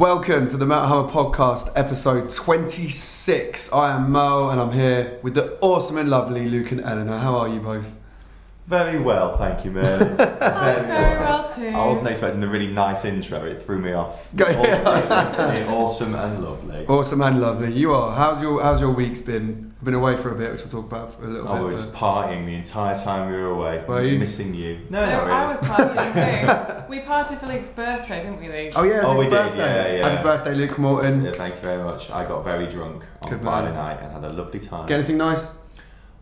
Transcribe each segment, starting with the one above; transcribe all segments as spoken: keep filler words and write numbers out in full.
Welcome to the Metal Hammer Podcast, episode twenty-six. I am Mo, and I'm here with the awesome and lovely Luke and Eleanor. How are you both? Very well, thank you, man. very, oh, very well. well too. I wasn't expecting the really nice intro; it threw me off. Go ahead. Awesome and lovely. Awesome and lovely. You are. How's your How's your week's been? I've been away for a bit, which we'll talk about for a little oh, bit. I was partying the entire time we were away. Were you? Missing you. No, so not really. I was partying too. We partied for Luke's birthday, didn't we, Luke? Oh yeah. Oh, we birthday. did. Yeah, yeah. Happy birthday, Luke Morton. Yeah, thank you very much. I got very drunk on Good Friday man. night and had a lovely time. Get anything nice?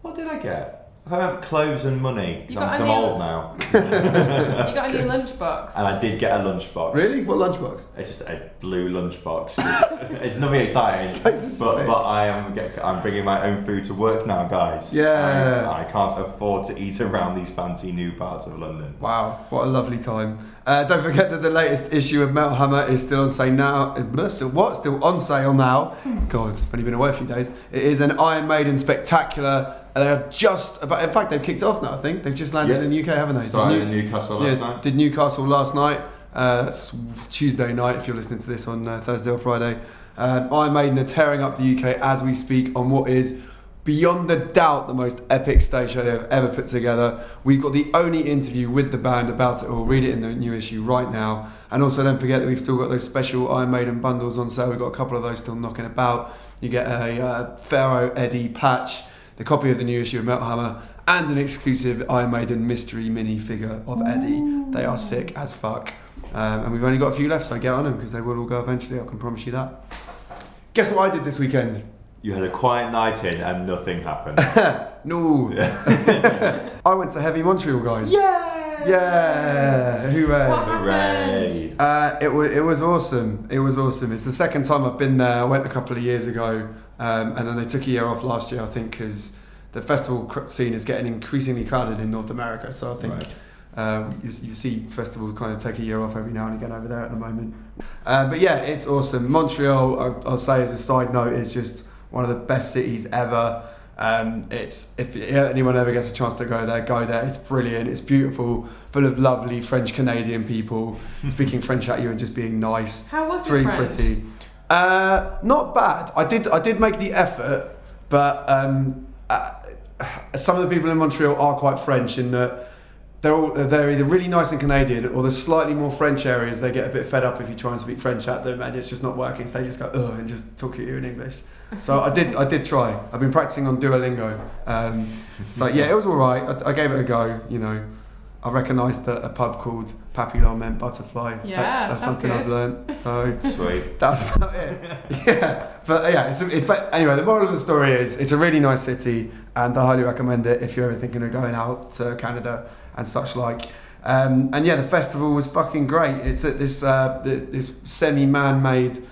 What did I get? I remember clothes and money, because I'm new, old now. You got a new lunchbox. And I did get a lunchbox. Really? What lunchbox? It's just a blue lunchbox. It's nothing exciting, it's but, but I am get, I'm bringing my own food to work now, guys. Yeah. Um, I can't afford to eat around these fancy new parts of London. Wow, what a lovely time. Uh, don't forget that the latest issue of Metal Hammer is still on sale now. Still what? Still on sale now. God, it's only been away a few days. It is an Iron Maiden spectacular. They are just about, in fact, they've kicked off now, I think. They've just landed yeah. in the U K, haven't they? Started in New, Newcastle last yeah, night. Did Newcastle last night. Uh, that's Tuesday night, if you're listening to this on uh, Thursday or Friday. Um, Iron Maiden are tearing up the U K as we speak on what is, beyond a doubt, the most epic stage show they've ever put together. We've got the only interview with the band about it all. Read it in the new issue right now. And also don't forget that we've still got those special Iron Maiden bundles on sale. We've got a couple of those still knocking about. You get a uh, Pharaoh Eddie patch, the copy of the new issue of Metal Hammer, and an exclusive Iron Maiden mystery minifigure of Eddie. They are sick as fuck. Um, and we've only got a few left, so get on them, because they will all go eventually, I can promise you that. Guess what I did this weekend? You had a quiet night in and nothing happened. No. I went to Heavy Montreal, guys. Yeah. Yeah, hooray! What hooray! Uh, it was it was awesome. It was awesome. It's the second time I've been there. I went a couple of years ago, um, and then they took a year off last year, I think, because the festival scene is getting increasingly crowded in North America. So I think right. uh, you, you see festivals kind of take a year off every now and again over there at the moment. Uh, but yeah, it's awesome. Montreal, I, I'll say as a side note, is just one of the best cities ever. Um, it's if anyone ever gets a chance to go there, go there. It's brilliant. It's beautiful, full of lovely French Canadian people speaking French at you and just being nice. How was your French? Pretty. Uh, not bad. I did. I did make the effort, but um, uh, some of the people in Montreal are quite French in that they're all, they're either really nice and Canadian, or the slightly more French areas they get a bit fed up if you try and speak French at them and it's just not working. So they just go ugh and just talk at you in English. So I did. I did try. I've been practicing on Duolingo. Um, so yeah, it was all right. I, I gave it a go. You know, I recognised that a pub called Papillon meant butterfly. So yeah, that's, that's, that's something good. I've learned. So sweet. That's about it. Yeah, but yeah. It's, it's, but anyway, the moral of the story is it's a really nice city, and I highly recommend it if you're ever thinking of going out to Canada and such like. Um, and yeah, the festival was fucking great. It's at this uh, this semi man-made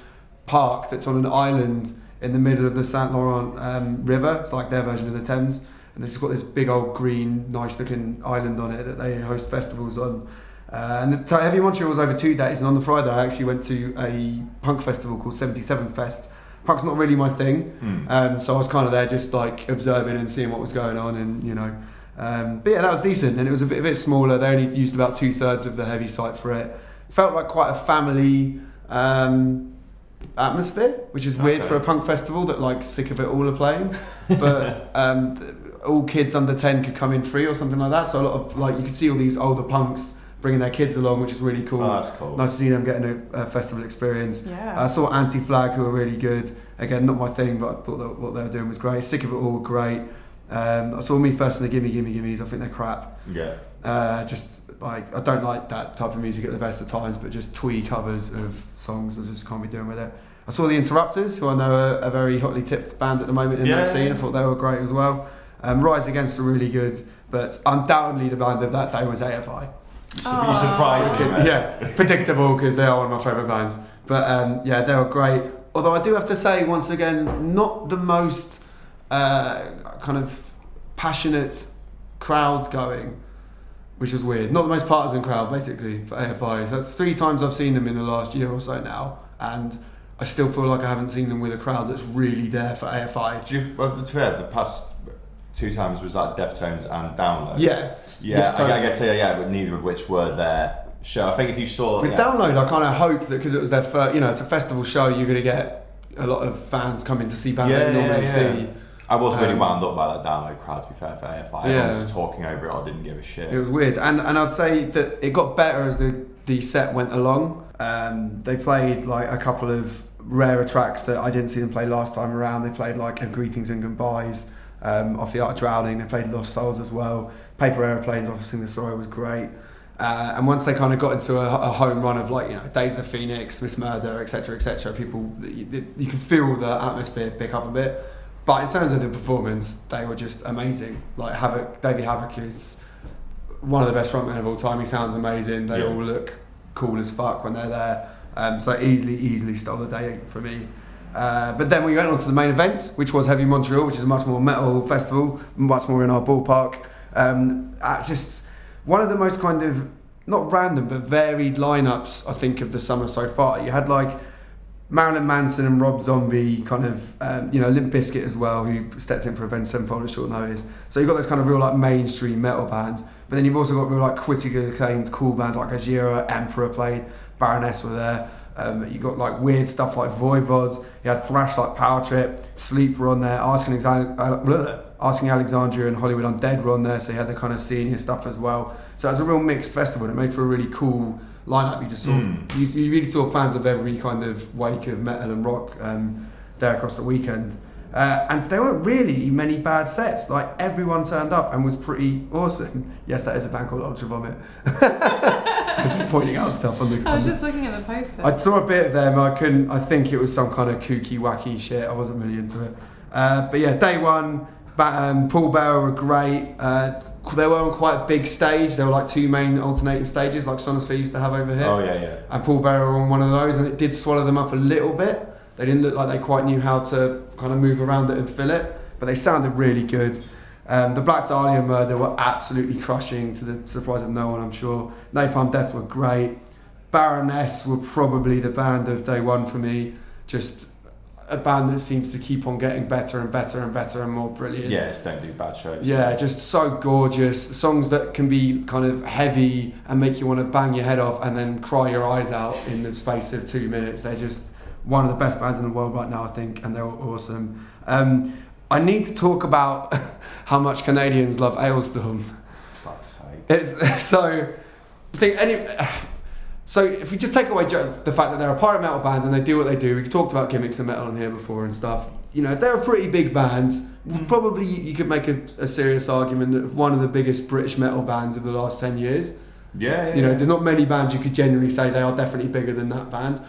park that's on an island in the middle of the Saint Laurent um, River. It's like their version of the Thames. And they've just got this big old green, nice looking island on it that they host festivals on. Uh, and the t- Heavy Montreal was over two days. And on the Friday, I actually went to a punk festival called seventy-seven Fest. Punk's not really my thing. Mm. Um, so I was kind of there just like observing and seeing what was going on. And, you know, um, but yeah, that was decent. And it was a bit, a bit smaller. They only used about two thirds of the heavy site for it. Felt like quite a family Um, atmosphere, which is weird okay. for a punk festival that like Sick of It All are playing, but um, th- all kids under ten could come in free or something like that, so a lot of like you could see all these older punks bringing their kids along, which is really cool. Oh, that's cool. Nice to see them getting a, a festival experience. Yeah. I saw Anti-Flag, who were really good. Again, not my thing, but I thought that what they were doing was great. Sick of It All were great. Um, I saw Me First and the Gimme Gimme Gimmes. I think they're crap. Yeah. Uh, just like I don't like that type of music at the best of times, but just twee covers of songs I just can't be doing with it. I saw the Interrupters, who I know are a very hotly tipped band at the moment in yeah. that scene. I thought they were great as well. Um, Rise Against are really good, but undoubtedly the band of that day was A F I. You surprised me, man. Yeah, predictable because they are one of my favourite bands. But um, yeah, they were great. Although I do have to say once again, not the most uh, kind of passionate crowds going, which was weird. Not the most partisan crowd, basically, for A F I. So that's three times I've seen them in the last year or so now, and I still feel like I haven't seen them with a crowd that's really there for A F I. Do you, well, to be fair, the past two times was like Deftones and Download. Yeah. Yeah, yeah, I, totally. I guess, yeah, yeah, but neither of which were there show. I think if you saw with yeah. Download, I kind of hoped that because it was their first, you know, it's a festival show, you're going to get a lot of fans coming to see bands yeah, they normally yeah, yeah. see. I was really um, wound up by that Download crowd, to be fair, for A F I. Yeah. I was just talking over it, I didn't give a shit. It was weird. And and I'd say that it got better as the, the set went along. Um, they played like a couple of rarer tracks that I didn't see them play last time around. They played like a Greetings and Goodbyes, um, off The Art of Drowning. They played Lost Souls as well. Paper Airplanes, obviously, the story was great. Uh, and once they kind of got into a, a home run of like, you know, Days of the Phoenix, Miss Murder, etc, etc, people, you, you can feel the atmosphere pick up a bit. But in terms of the performance, they were just amazing. Like Havoc, Davey Havok is one of the best frontmen of all time. He sounds amazing. They yeah. all look cool as fuck when they're there. Um, so easily, easily stole the day for me. Uh, but then we went on to the main event, which was Heavy Montreal, which is a much more metal festival, much more in our ballpark. Um, just one of the most kind of, not random, but varied lineups, I think, of the summer so far. You had like Marilyn Manson and Rob Zombie, kind of, um, you know, Limp Bizkit as well, who stepped in for Avenged Sevenfold at short notice. So you've got those kind of real like mainstream metal bands, but then you've also got real like critically acclaimed cool bands like Gojira, Emperor played, Baroness were there. Um, you got like weird stuff like Voivods, you had thrash like Power Trip, Sleep were on there, Asking Exa- uh, bleh, Asking Alexandria and Hollywood Undead were on there, so you had the kind of senior stuff as well. So it was a real mixed festival, and it made for a really cool lineup. You just saw, mm. you, you really saw fans of every kind of wake of metal and rock um, there across the weekend, uh, and there weren't really many bad sets. Like everyone turned up and was pretty awesome. Yes, that is a band called Ultra Vomit. I was just pointing out stuff on the. I was just looking at the poster. I saw a bit of them. I couldn't. I think it was some kind of kooky, wacky shit. I wasn't really into it. Uh, but yeah, day one. Um, Pallbearer were great. Uh, they were on quite a big stage. There were like two main alternating stages, like Sonosphere used to have over here. Oh yeah, yeah. And Pallbearer were on one of those, and it did swallow them up a little bit. They didn't look like they quite knew how to kind of move around it and fill it, but they sounded really good. Um, the Black Dahlia Murder were absolutely crushing, to the surprise of no one, I'm sure. Napalm Death were great. Baroness were probably the band of day one for me. Just a band that seems to keep on getting better and better and better and more brilliant. Yeah, it's Don't Do Bad Shows. Yeah, just so gorgeous. Songs that can be kind of heavy and make you want to bang your head off and then cry your eyes out in the space of two minutes. They're just one of the best bands in the world right now, I think, and they're all awesome. Um, I need to talk about how much Canadians love Alestorm. Fuck's sake. It's, so, I think any... So if we just take away the fact that they're a pirate metal band and they do what they do, we've talked about gimmicks and metal on here before and stuff. You know, they're a pretty big band. Probably you could make a, a serious argument of one of the biggest British metal bands of the last ten years. Yeah, yeah. You know, there's not many bands you could generally say they are definitely bigger than that band.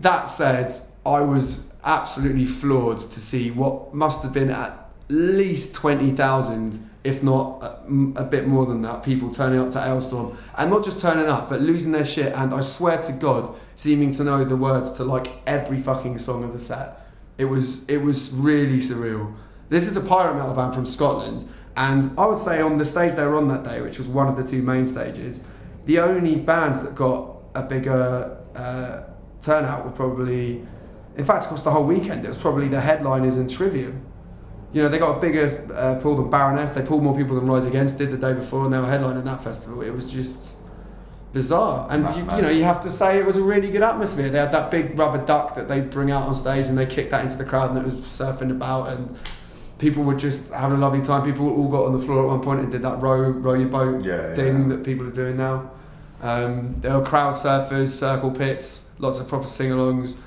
That said, I was absolutely floored to see what must have been at least twenty thousand, if not a, a bit more than that, people turning up to Alestorm, and not just turning up, but losing their shit, and I swear to God, seeming to know the words to like every fucking song of the set. It was it was really surreal. This is a pirate metal band from Scotland, and I would say on the stage they were on that day, which was one of the two main stages, the only bands that got a bigger uh, turnout were probably, in fact, across the whole weekend, it was probably the headliners and Trivium. You know, they got a bigger uh, pool than Baroness. They pulled more people than Rise Against did the day before, and they were headlining that festival. It was just bizarre. And, you, you know, you have to say it was a really good atmosphere. They had that big rubber duck that they bring out on stage, and they kicked that into the crowd, and it was surfing about, and people were just having a lovely time. People all got on the floor at one point and did that row, row your boat yeah, thing yeah. that people are doing now. Um, there were crowd surfers, circle pits, lots of proper sing-alongs.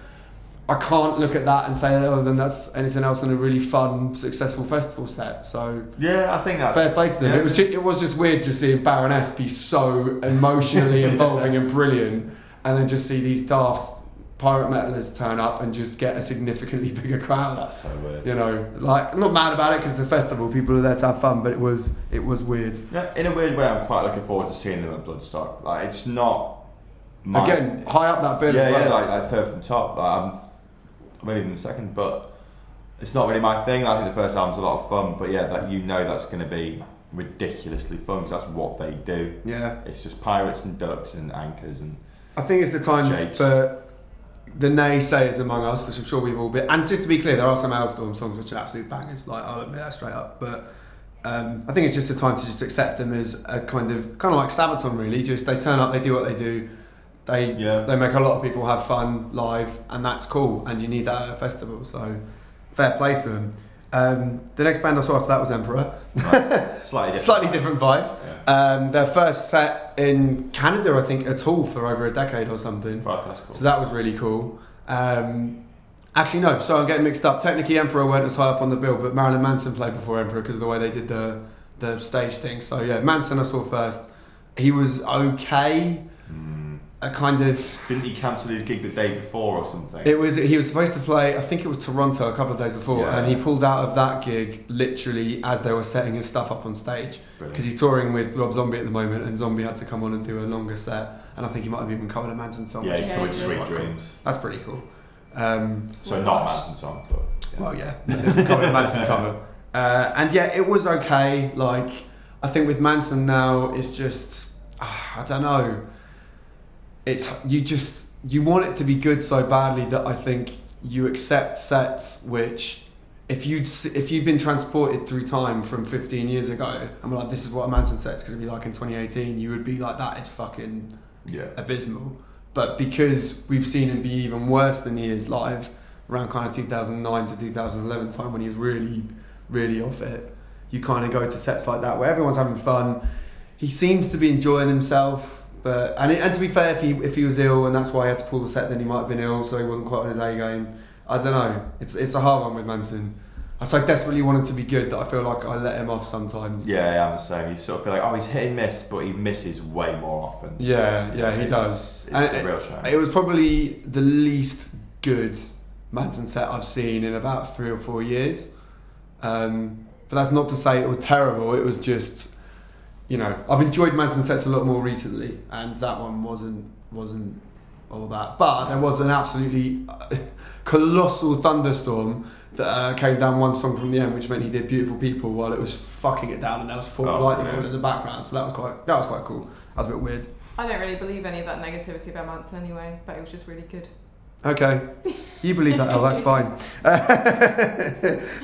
I can't look at that and say that other than that's anything else than a really fun, successful festival set. So yeah, I think that's fair play to them. Yeah. It was just, it was just weird to see Baroness be so emotionally involving and brilliant, and then just see these daft pirate metalers turn up and just get a significantly bigger crowd. That's so weird. You know, like I'm not mad about it because it's a festival. People are there to have fun, but it was it was weird. Yeah, in a weird way, I'm quite looking forward to seeing them at Bloodstock. Like it's not my again th- high up that bill. Yeah, as well. yeah, like, like third from top. Like, I'm. Maybe even the second, but it's not really my thing. I think the first album's a lot of fun, but yeah, that you know that's going to be ridiculously fun because that's what they do. Yeah, it's just pirates and ducks and anchors and. I think it's the time shapes. For the naysayers among us, which I'm sure we've all been. And just to be clear, there are some Alestorm songs which are absolute bangers. Like I'll admit that straight up, but um, I think it's just a time to just accept them as a kind of kind of like Sabaton, really. Just they turn up, they do what they do, they yeah. they make a lot of people have fun live, and that's cool. And you need that at a festival, so fair play to them. Um, the next band I saw after that was Emperor. Right. Slightly different. Slightly different vibe. Yeah. Um, their first set in Canada, I think, at all for over a decade or something. Right, that's cool. So that was really cool. Um, actually, no, so I'm getting mixed up. Technically, Emperor weren't as high up on the bill, but Marilyn Manson played before Emperor because of the way they did the the stage thing. So yeah, Manson I saw first. He was okay. Mm. A kind of... Didn't he cancel his gig the day before or something? It was He was supposed to play, I think it was Toronto a couple of days before, yeah. and he pulled out of that gig literally as they were setting his stuff up on stage. Because he's touring with Rob Zombie at the moment, and Zombie had to come on and do a longer set. And I think he might have even covered a Manson song. Yeah, he yeah, covered Sweet Dreams. That's pretty cool. Um, so well, not a Manson song, but... Yeah. Well, yeah. covered a Manson cover. Uh, and yeah, it was okay. Like, I think with Manson now, it's just... Uh, I don't know. It's you just you want it to be good so badly that I think you accept sets which if you'd if you'd been transported through time from fifteen years ago and were like, this is what a Manson set's going to be like in twenty eighteen, you would be like, that is fucking yeah. abysmal. But because we've seen him be even worse than he is live around kind of two thousand nine to two thousand eleven time when he was really really off it, you kind of go to sets like that where everyone's having fun, he seems to be enjoying himself. But and, it, and to be fair, if he if he was ill and that's why he had to pull the set, then he might have been ill, so he wasn't quite on his A game. I don't know. It's it's a hard one with Manson. I so desperately wanted to be good that I feel like I let him off sometimes. Yeah, yeah, I'm the same. You sort of feel like, oh, he's hit and miss, but he misses way more often. Yeah, yeah, yeah he it's, does. It's and a real shame. It, it was probably the least good Manson set I've seen in about three or four years. Um, but that's not to say it was terrible. It was just... You know, I've enjoyed Manson sets a lot more recently, and that one wasn't wasn't all that. But there was an absolutely colossal thunderstorm that uh, came down one song from the end, which meant he did "Beautiful People" while it was fucking it down, and there was full oh, lightning yeah. in the background. So that was quite that was quite cool. That was a bit weird. I don't really believe any of that negativity about Manson anyway, but it was just really good. Okay, you believe that, oh, that's fine.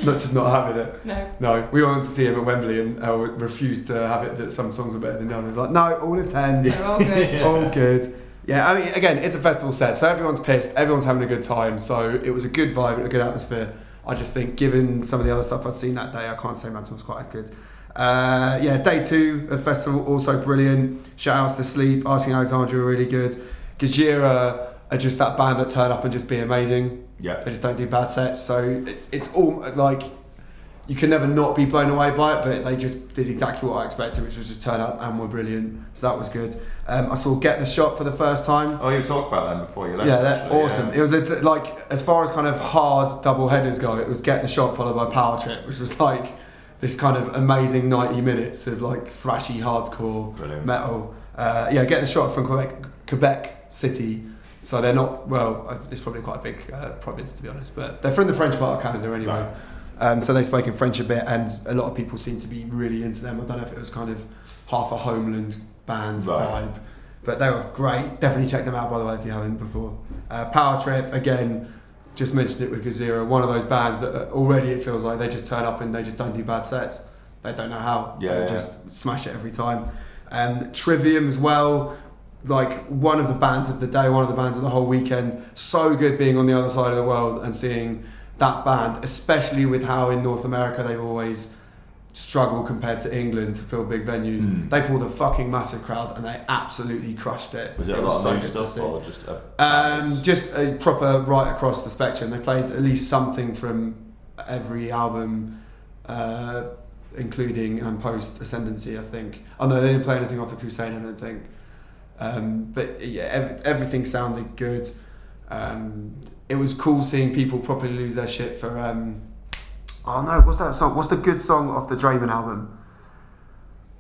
Not just not having it. No. No, we wanted to see him at Wembley and El refused to have it that some songs are better than the others. Like, no, all at ten. They're all good. It's yeah. all good. Yeah, I mean, again, it's a festival set, so everyone's pissed, everyone's having a good time, so it was a good vibe, a good atmosphere. I just think, given some of the other stuff I'd seen that day, I can't say Manson was quite as good. Uh, yeah, day two of the festival, also brilliant. Shout-outs to Sleep, Asking Alexandria, really good. Gojira... are just that band that turn up and just be amazing. Yeah. They just don't do bad sets. So it's, it's all like, you can never not be blown away by it, but they just did exactly what I expected, which was just turn up and were brilliant. So that was good. Um, I saw Get the Shot for the first time. Oh, you talked about them before you left. Yeah, they're actually, awesome. Yeah. It was a, like, as far as kind of hard double headers go, it was Get the Shot followed by Power Trip, which was like this kind of amazing ninety minutes of like thrashy hardcore brilliant. Metal. Uh, yeah, Get the Shot from Quebec, Quebec City. So they're not, well, it's probably quite a big uh, province, to be honest, but they're from the French part of Canada anyway. Right. Um, so they spoke in French a bit, and a lot of people seem to be really into them. I don't know if it was kind of half a homeland band right. vibe, but they were great. Definitely check them out, by the way, if you haven't before. Uh, Power Trip, again, just mentioned it with Gojira, one of those bands that already it feels like they just turn up and they just don't do bad sets. They don't know how. Yeah, they yeah. just smash it every time. Um, Trivium as well. Like one of the bands of the day, one of the bands of the whole weekend. So good being on the other side of the world and seeing that band, especially with how in North America they've always struggled compared to England to fill big venues. Mm. They pulled a fucking massive crowd and they absolutely crushed it. Was it, it a lot so of new stuff or just a um, just a proper right across the spectrum? They played at least something from every album. Uh, including and post Ascendancy, I think. Oh no, they didn't play anything off the Crusade, I don't think. Um, but yeah, ev- everything sounded good. Um, it was cool seeing people probably lose their shit for um, oh no, what's that song? What's the good song off the Drayman album?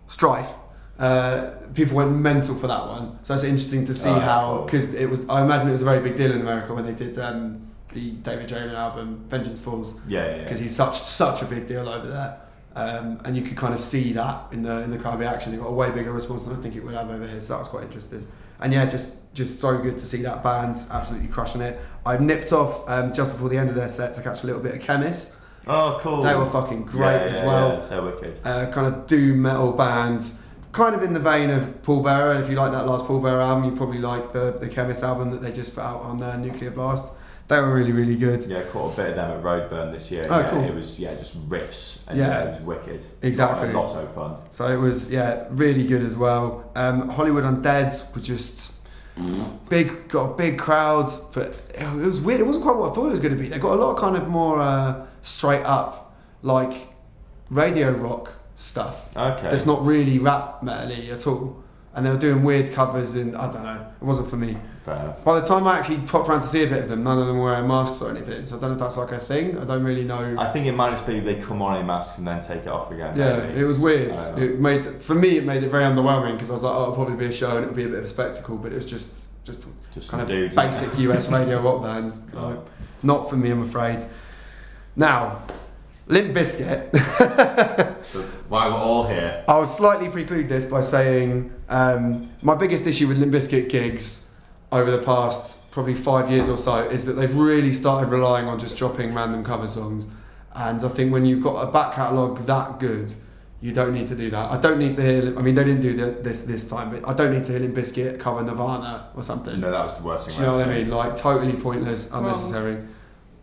Strife. Uh, people went mental for that one, so it's interesting to see oh, how because cool. it was. I imagine it was a very big deal in America when they did um, the David Drayman album, Vengeance Falls. Yeah, because yeah, yeah. he's such such a big deal over there. Um, and you could kind of see that in the in the crowd reaction. It got a way bigger response than I think it would have over here, so that was quite interesting. And yeah, just just so good to see that band absolutely crushing it. I nipped off um, just before the end of their set to catch a little bit of Khemmis. Oh, cool. They were fucking great yeah, as yeah, well. Yeah, they're wicked. Uh, kind of doom metal bands, kind of in the vein of Pallbearer. If you like that last Pallbearer album, you probably like the, the Khemmis album that they just put out on uh, Nuclear Blast. They were really, really good. Yeah, caught a bit of them at Roadburn this year. Oh, yeah, cool. It was, yeah, just riffs. And yeah. It was wicked. Exactly. Not, not so fun. So it was, yeah, really good as well. Um, Hollywood Undead were just big, got big crowds, but it was weird. It wasn't quite what I thought it was going to be. They got a lot of kind of more uh, straight up, like, radio rock stuff. Okay. That's not really rap metal-y at all. And they were doing weird covers and I don't know, it wasn't for me. Fair enough. By the time I actually popped around to see a bit of them, none of them were wearing masks or anything, so I don't know if that's like a thing. I don't really know. I think it might just be they come on in masks and then take it off again. Yeah, maybe. It was weird. It made For me, it made it very underwhelming because I was like, oh, it'll probably be a show and it'll be a bit of a spectacle, but it was just, just, just kind of dudes, basic U S radio rock bands. Like, not for me, I'm afraid. Now, Limp Bizkit. So why we're all here. I'll slightly preclude this by saying um, my biggest issue with Limp Bizkit gigs over the past probably five years or so is that they've really started relying on just dropping random cover songs. And I think when you've got a back catalogue that good, you don't need to do that. I don't need to hear... I mean, they didn't do the, this this time, but I don't need to hear Limp Bizkit cover Nirvana or something. No, that was the worst thing. Do you know what I mean? Like, totally pointless, unnecessary. Wrong.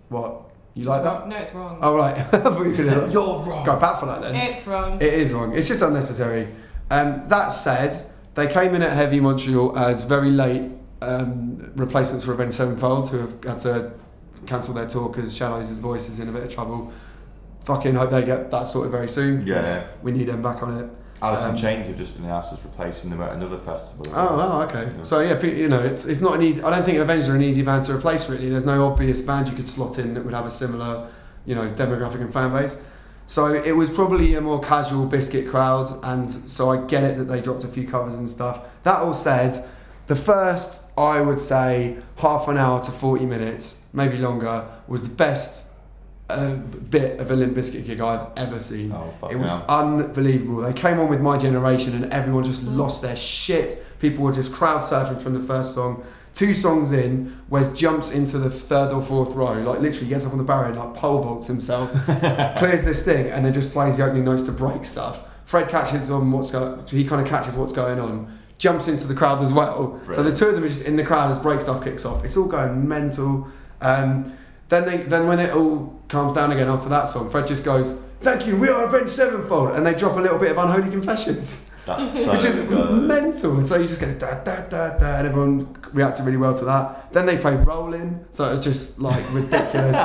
What? You it's like wrong. That? No, it's wrong. Oh, right. You're wrong. Go back for that then. It's wrong. It is wrong. It's just unnecessary. Um, that said, they came in at Heavy Montreal as very late um, replacements for Avenged Sevenfold, who have had to cancel their tour because Shadow's voice is in a bit of trouble. Fucking hope they get that sorted very soon. Yeah. We need them back on it. Alice in um, Chains have just been asked as replacing them at another festival. Oh, well. oh, okay. So yeah, you know, it's it's not an easy. I don't think Avengers are an easy band to replace. Really, there's no obvious band you could slot in that would have a similar, you know, demographic and fan base. So it was probably a more casual Bizkit crowd, and so I get it that they dropped a few covers and stuff. That all said, the first I would say half an hour to forty minutes, maybe longer, was the best. A bit of a Limp Bizkit gig I've ever seen. Oh, fuck it was yeah. unbelievable. They came on with My Generation and everyone just lost their shit. People were just crowd surfing from the first song. Two songs in, Wes jumps into the third or fourth row, like literally gets up on the barrier and like pole vaults himself, clears this thing, and then just plays the opening notes to break stuff. Fred catches on what's going. He kind of catches what's going on, jumps into the crowd as well. Brilliant. So the two of them are just in the crowd as break stuff kicks off. It's all going mental. Um, Then they, then when it all calms down again after that song, Fred just goes, "Thank you, we are Avenged Sevenfold," and they drop a little bit of Unholy Confessions, That's which is good. mental. So you just go da da da da, and everyone reacted really well to that. Then they played Rolling, so it was just like ridiculous.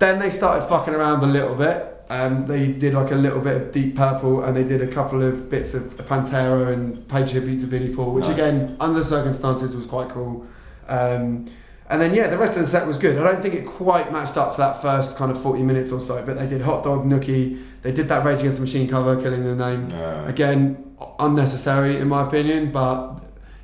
Then they started fucking around a little bit. Um, they did like a little bit of Deep Purple, and they did a couple of bits of Pantera and paid tribute to Billy Paul, which nice. Again, under the circumstances, was quite cool. Um, And then, yeah, the rest of the set was good. I don't think it quite matched up to that first kind of forty minutes or so, but they did Hot Dog Nookie. They did that Rage Against the Machine cover, Killing the Name. Yeah. Again, unnecessary in my opinion, but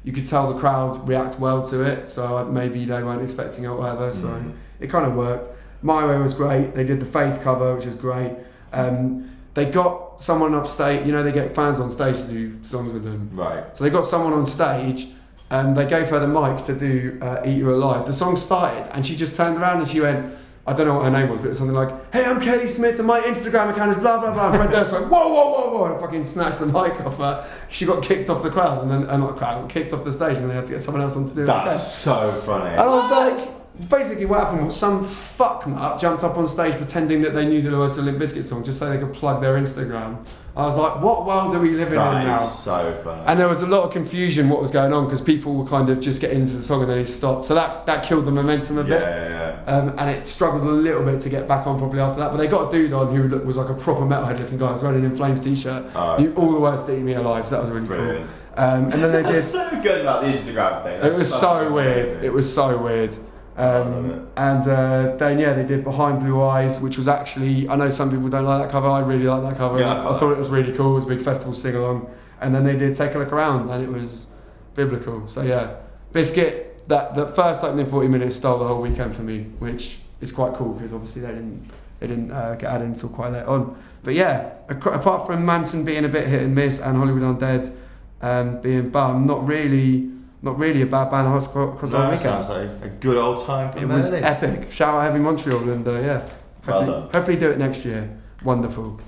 you could tell the crowd react well to it, so maybe they weren't expecting it or whatever, so mm. it kind of worked. My Way was great. They did the Faith cover, which is great. Um, they got someone upstage. You know, they get fans on stage to do songs with them. Right. So they got someone on stage, and they gave her the mic to do uh, Eat You Alive. The song started and she just turned around and she went, I don't know what her name was, but it was something like, "Hey, I'm Kelly Smith and my Instagram account is blah, blah, blah." Fred Durst went, "Whoa, whoa, whoa, whoa," and fucking snatched the mic off her. She got kicked off the crowd, and then, uh, not the crowd, got kicked off the stage, and they had to get someone else on to do it. That's so funny. And I was like, basically what happened was some fucknut jumped up on stage pretending that they knew the Lewis and Limp Bizkit song just so they could plug their Instagram. I was like, what world are we living that in now? That is so funny. And there was a lot of confusion what was going on because people were kind of just getting into the song and then it stopped. So that, that killed the momentum a yeah, bit. Yeah, yeah. Um, and it struggled a little bit to get back on properly after that. But they got a dude on who looked, was like a proper metalhead looking guy. He was wearing an In Flames t-shirt. Oh, knew all the words to Eat Me Alive. So that was really brilliant. Cool. Um, and then they did... That's so good about the Instagram thing. That's it was so, so weird. Amazing. It was so weird. Um, and uh, then yeah, they did Behind Blue Eyes, which was actually, I know some people don't like that cover, I really like that cover. Yeah, I, I thought it was really cool. It was a big festival sing along, and then they did Take a Look Around, and it was biblical. So yeah, Bizkit, that the first opening forty minutes stole the whole weekend for me, which is quite cool because obviously they didn't they didn't uh, get added until quite late on. But yeah, apart from Manson being a bit hit and miss and Hollywood Undead um, being bum, not really. Not really a bad band across the no, weekend. Sounds like a good old time for me. It was epic. Shout out Heavy Montreal and uh, yeah. Hopefully, well done. Hopefully do it next year. Wonderful.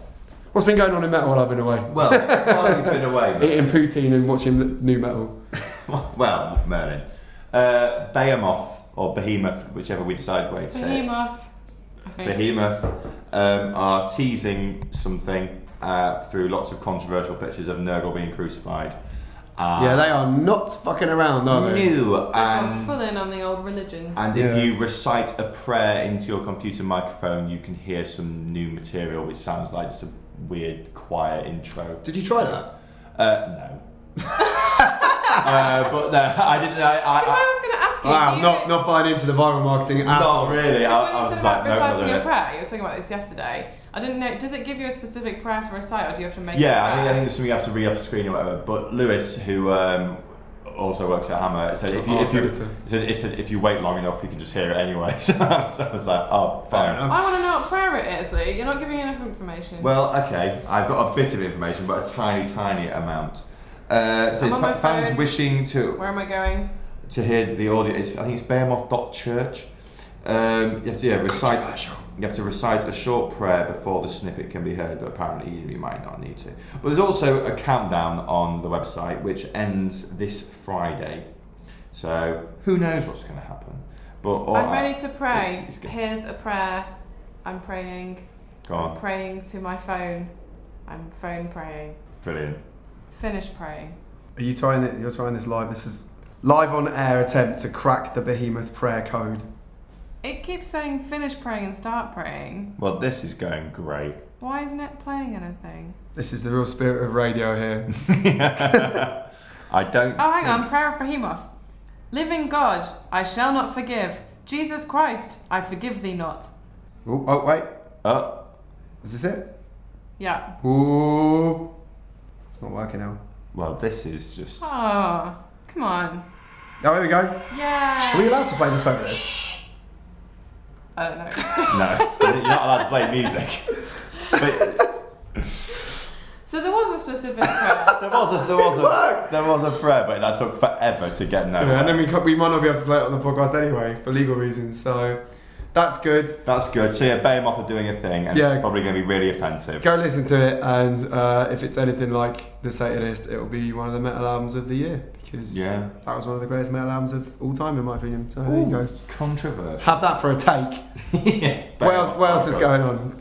What's been going on in metal while I've been away? Well, while you've been away, though. Eating poutine and watching new metal. Well, Merlin. Uh, Behemoth, or Behemoth, whichever we decide where to say it. Behemoth, I think. Behemoth um, are teasing something uh, through lots of controversial pictures of Nurgle being crucified. Um, yeah, they are not fucking around, are they? New. I'm full in on the old religion. And yeah. If you recite a prayer into your computer microphone, you can hear some new material, which sounds like just a weird choir intro. Did you try that? Uh, no. uh, but no, I didn't. I, I, I, I was going to ask you. Wow, you not, not buying into the viral marketing at not all. Not really. I, I was like, no, reciting no, no, no. a prayer, you were talking about this yesterday. I didn't know. Does it give you a specific prayer to recite, or do you have to make? Yeah, it I think I think there's something you have to read off the screen or whatever. But Lewis, who um, also works at Hammer, said if you oh, if you said, said if you wait long enough, you can just hear it anyway. So, so I was like, oh, fair enough. I want to know what prayer it is, Lou. You're not giving me enough information. Well, okay, I've got a bit of information, but a tiny, tiny amount. Uh, so fa- fans phone. wishing to. Where am I going? To hear the audio, it's, I think it's behemoth dot church. Um, you have to yeah, recite. You have to recite a short prayer before the snippet can be heard, but apparently you might not need to. But there's also a countdown on the website, which ends this Friday. So who knows what's going to happen? But I'm I, ready to pray. Here's a prayer. I'm praying. Go on. I'm praying to my phone. I'm phone praying. Brilliant. Finish praying. Are you trying it? You're trying this live. This is live on air attempt to crack the Behemoth prayer code. It keeps saying finish praying and start praying. Well, this is going great. Why isn't it playing anything? This is the real spirit of radio here. I don't Oh, hang think... on. Prayer of Behemoth. Living God, I shall not forgive. Jesus Christ, I forgive thee not. Ooh, oh, wait. Uh, is this it? Yeah. Ooh. It's not working now. Well, this is just... Oh, come on. Oh, here we go. Yeah. Are we allowed to play this over this? I don't know. No, you're not allowed to play music. But so there was a specific prayer. there was a there was a there was a prayer, but that took forever to get nowhere. Yeah, and then we we might not be able to play it on the podcast anyway for legal reasons. So that's good. That's good. So yeah, Behemoth are doing a thing, and yeah. It's probably going to be really offensive. Go listen to it, and uh, if it's anything like The Satanist, it will be one of the metal albums of the year. Because yeah. that was one of the greatest metal albums of all time, in my opinion. So there Ooh, you go. Controversial. Have that for a take. yeah, what else, what else is going on?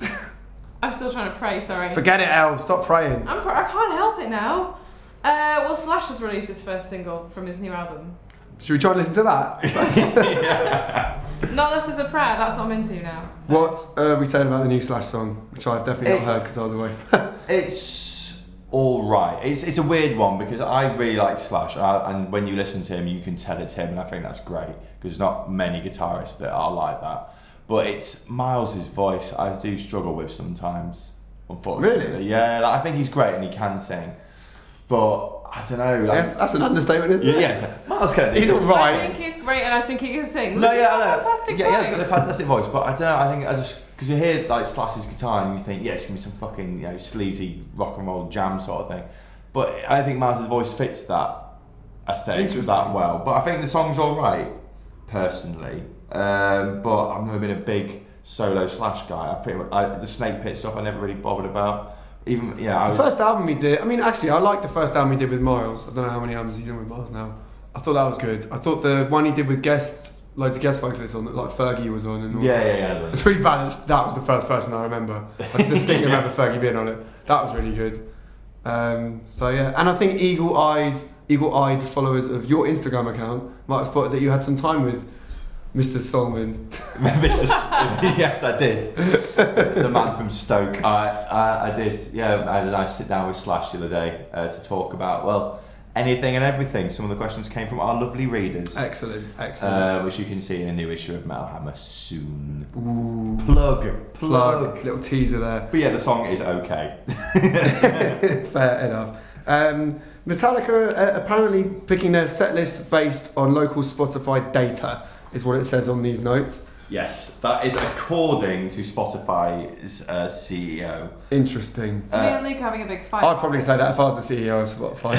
I'm still trying to pray, sorry. Forget it, Elle. Stop praying. I'm pr- I can't help it now. Uh, well, Slash has released his first single from his new album. Should we try and listen to that? yeah. Not unless it's a prayer. That's what I'm into now. So. What are we saying about the new Slash song? Which I've definitely it, not heard because I was away. it's... All right, it's it's a weird one because I really like Slash, I, and when you listen to him, you can tell it's him, and I think that's great because there's not many guitarists that are like that. But it's Miles's voice I do struggle with sometimes, unfortunately. Really? Yeah, like, I think he's great and he can sing, but I don't know. Like, yes, that's an understatement, isn't it? Yeah, Miles Kennedy. He's all right. I think he's great, and I think he can sing. No, Look, yeah, I know. Fantastic yeah, voice. Yeah, he's got the fantastic voice, but I don't know. I think I just. Because you hear like Slash's guitar and you think, yeah, it's going to be some fucking you know sleazy rock and roll jam sort of thing. But I think Miles' voice fits that aesthetic that well. But I think the song's all right, personally. Um, but I've never been a big solo Slash guy. I pretty much, I, the Snake Pit stuff I never really bothered about. Even yeah, The I, first album we did, I mean, actually, I like the first album he did with Miles. I don't know how many albums he's done with Miles now. I thought that was good. I thought the one he did with guests... Loads of guest vocalists on, like Fergie was on and all yeah, that. Yeah, yeah, it's really balanced. That was the first person I remember. I distinctly yeah. remember Fergie being on it. That was really good. Um, so yeah, and I think eagle-eyed, eagle-eyed followers of your Instagram account might have spotted that you had some time with Mister Solman. Mister Yes, I did. The man from Stoke. I, I, I did. Yeah, I had a nice sit down with Slash the other day uh, to talk about. Well. Anything and everything. Some of the questions came from our lovely readers. Excellent, excellent. Uh, which you can see in a new issue of Metal Hammer soon. Ooh. Plug, plug, plug. Little teaser there. But yeah, the song is okay. Fair enough. Um, Metallica uh, apparently picking their set list based on local Spotify data, is what it says on these notes. Yes, that is according to Spotify's uh, C E O. Interesting. So uh, me and Luke having a big fight. I'd probably say that if I was the C E O of Spotify.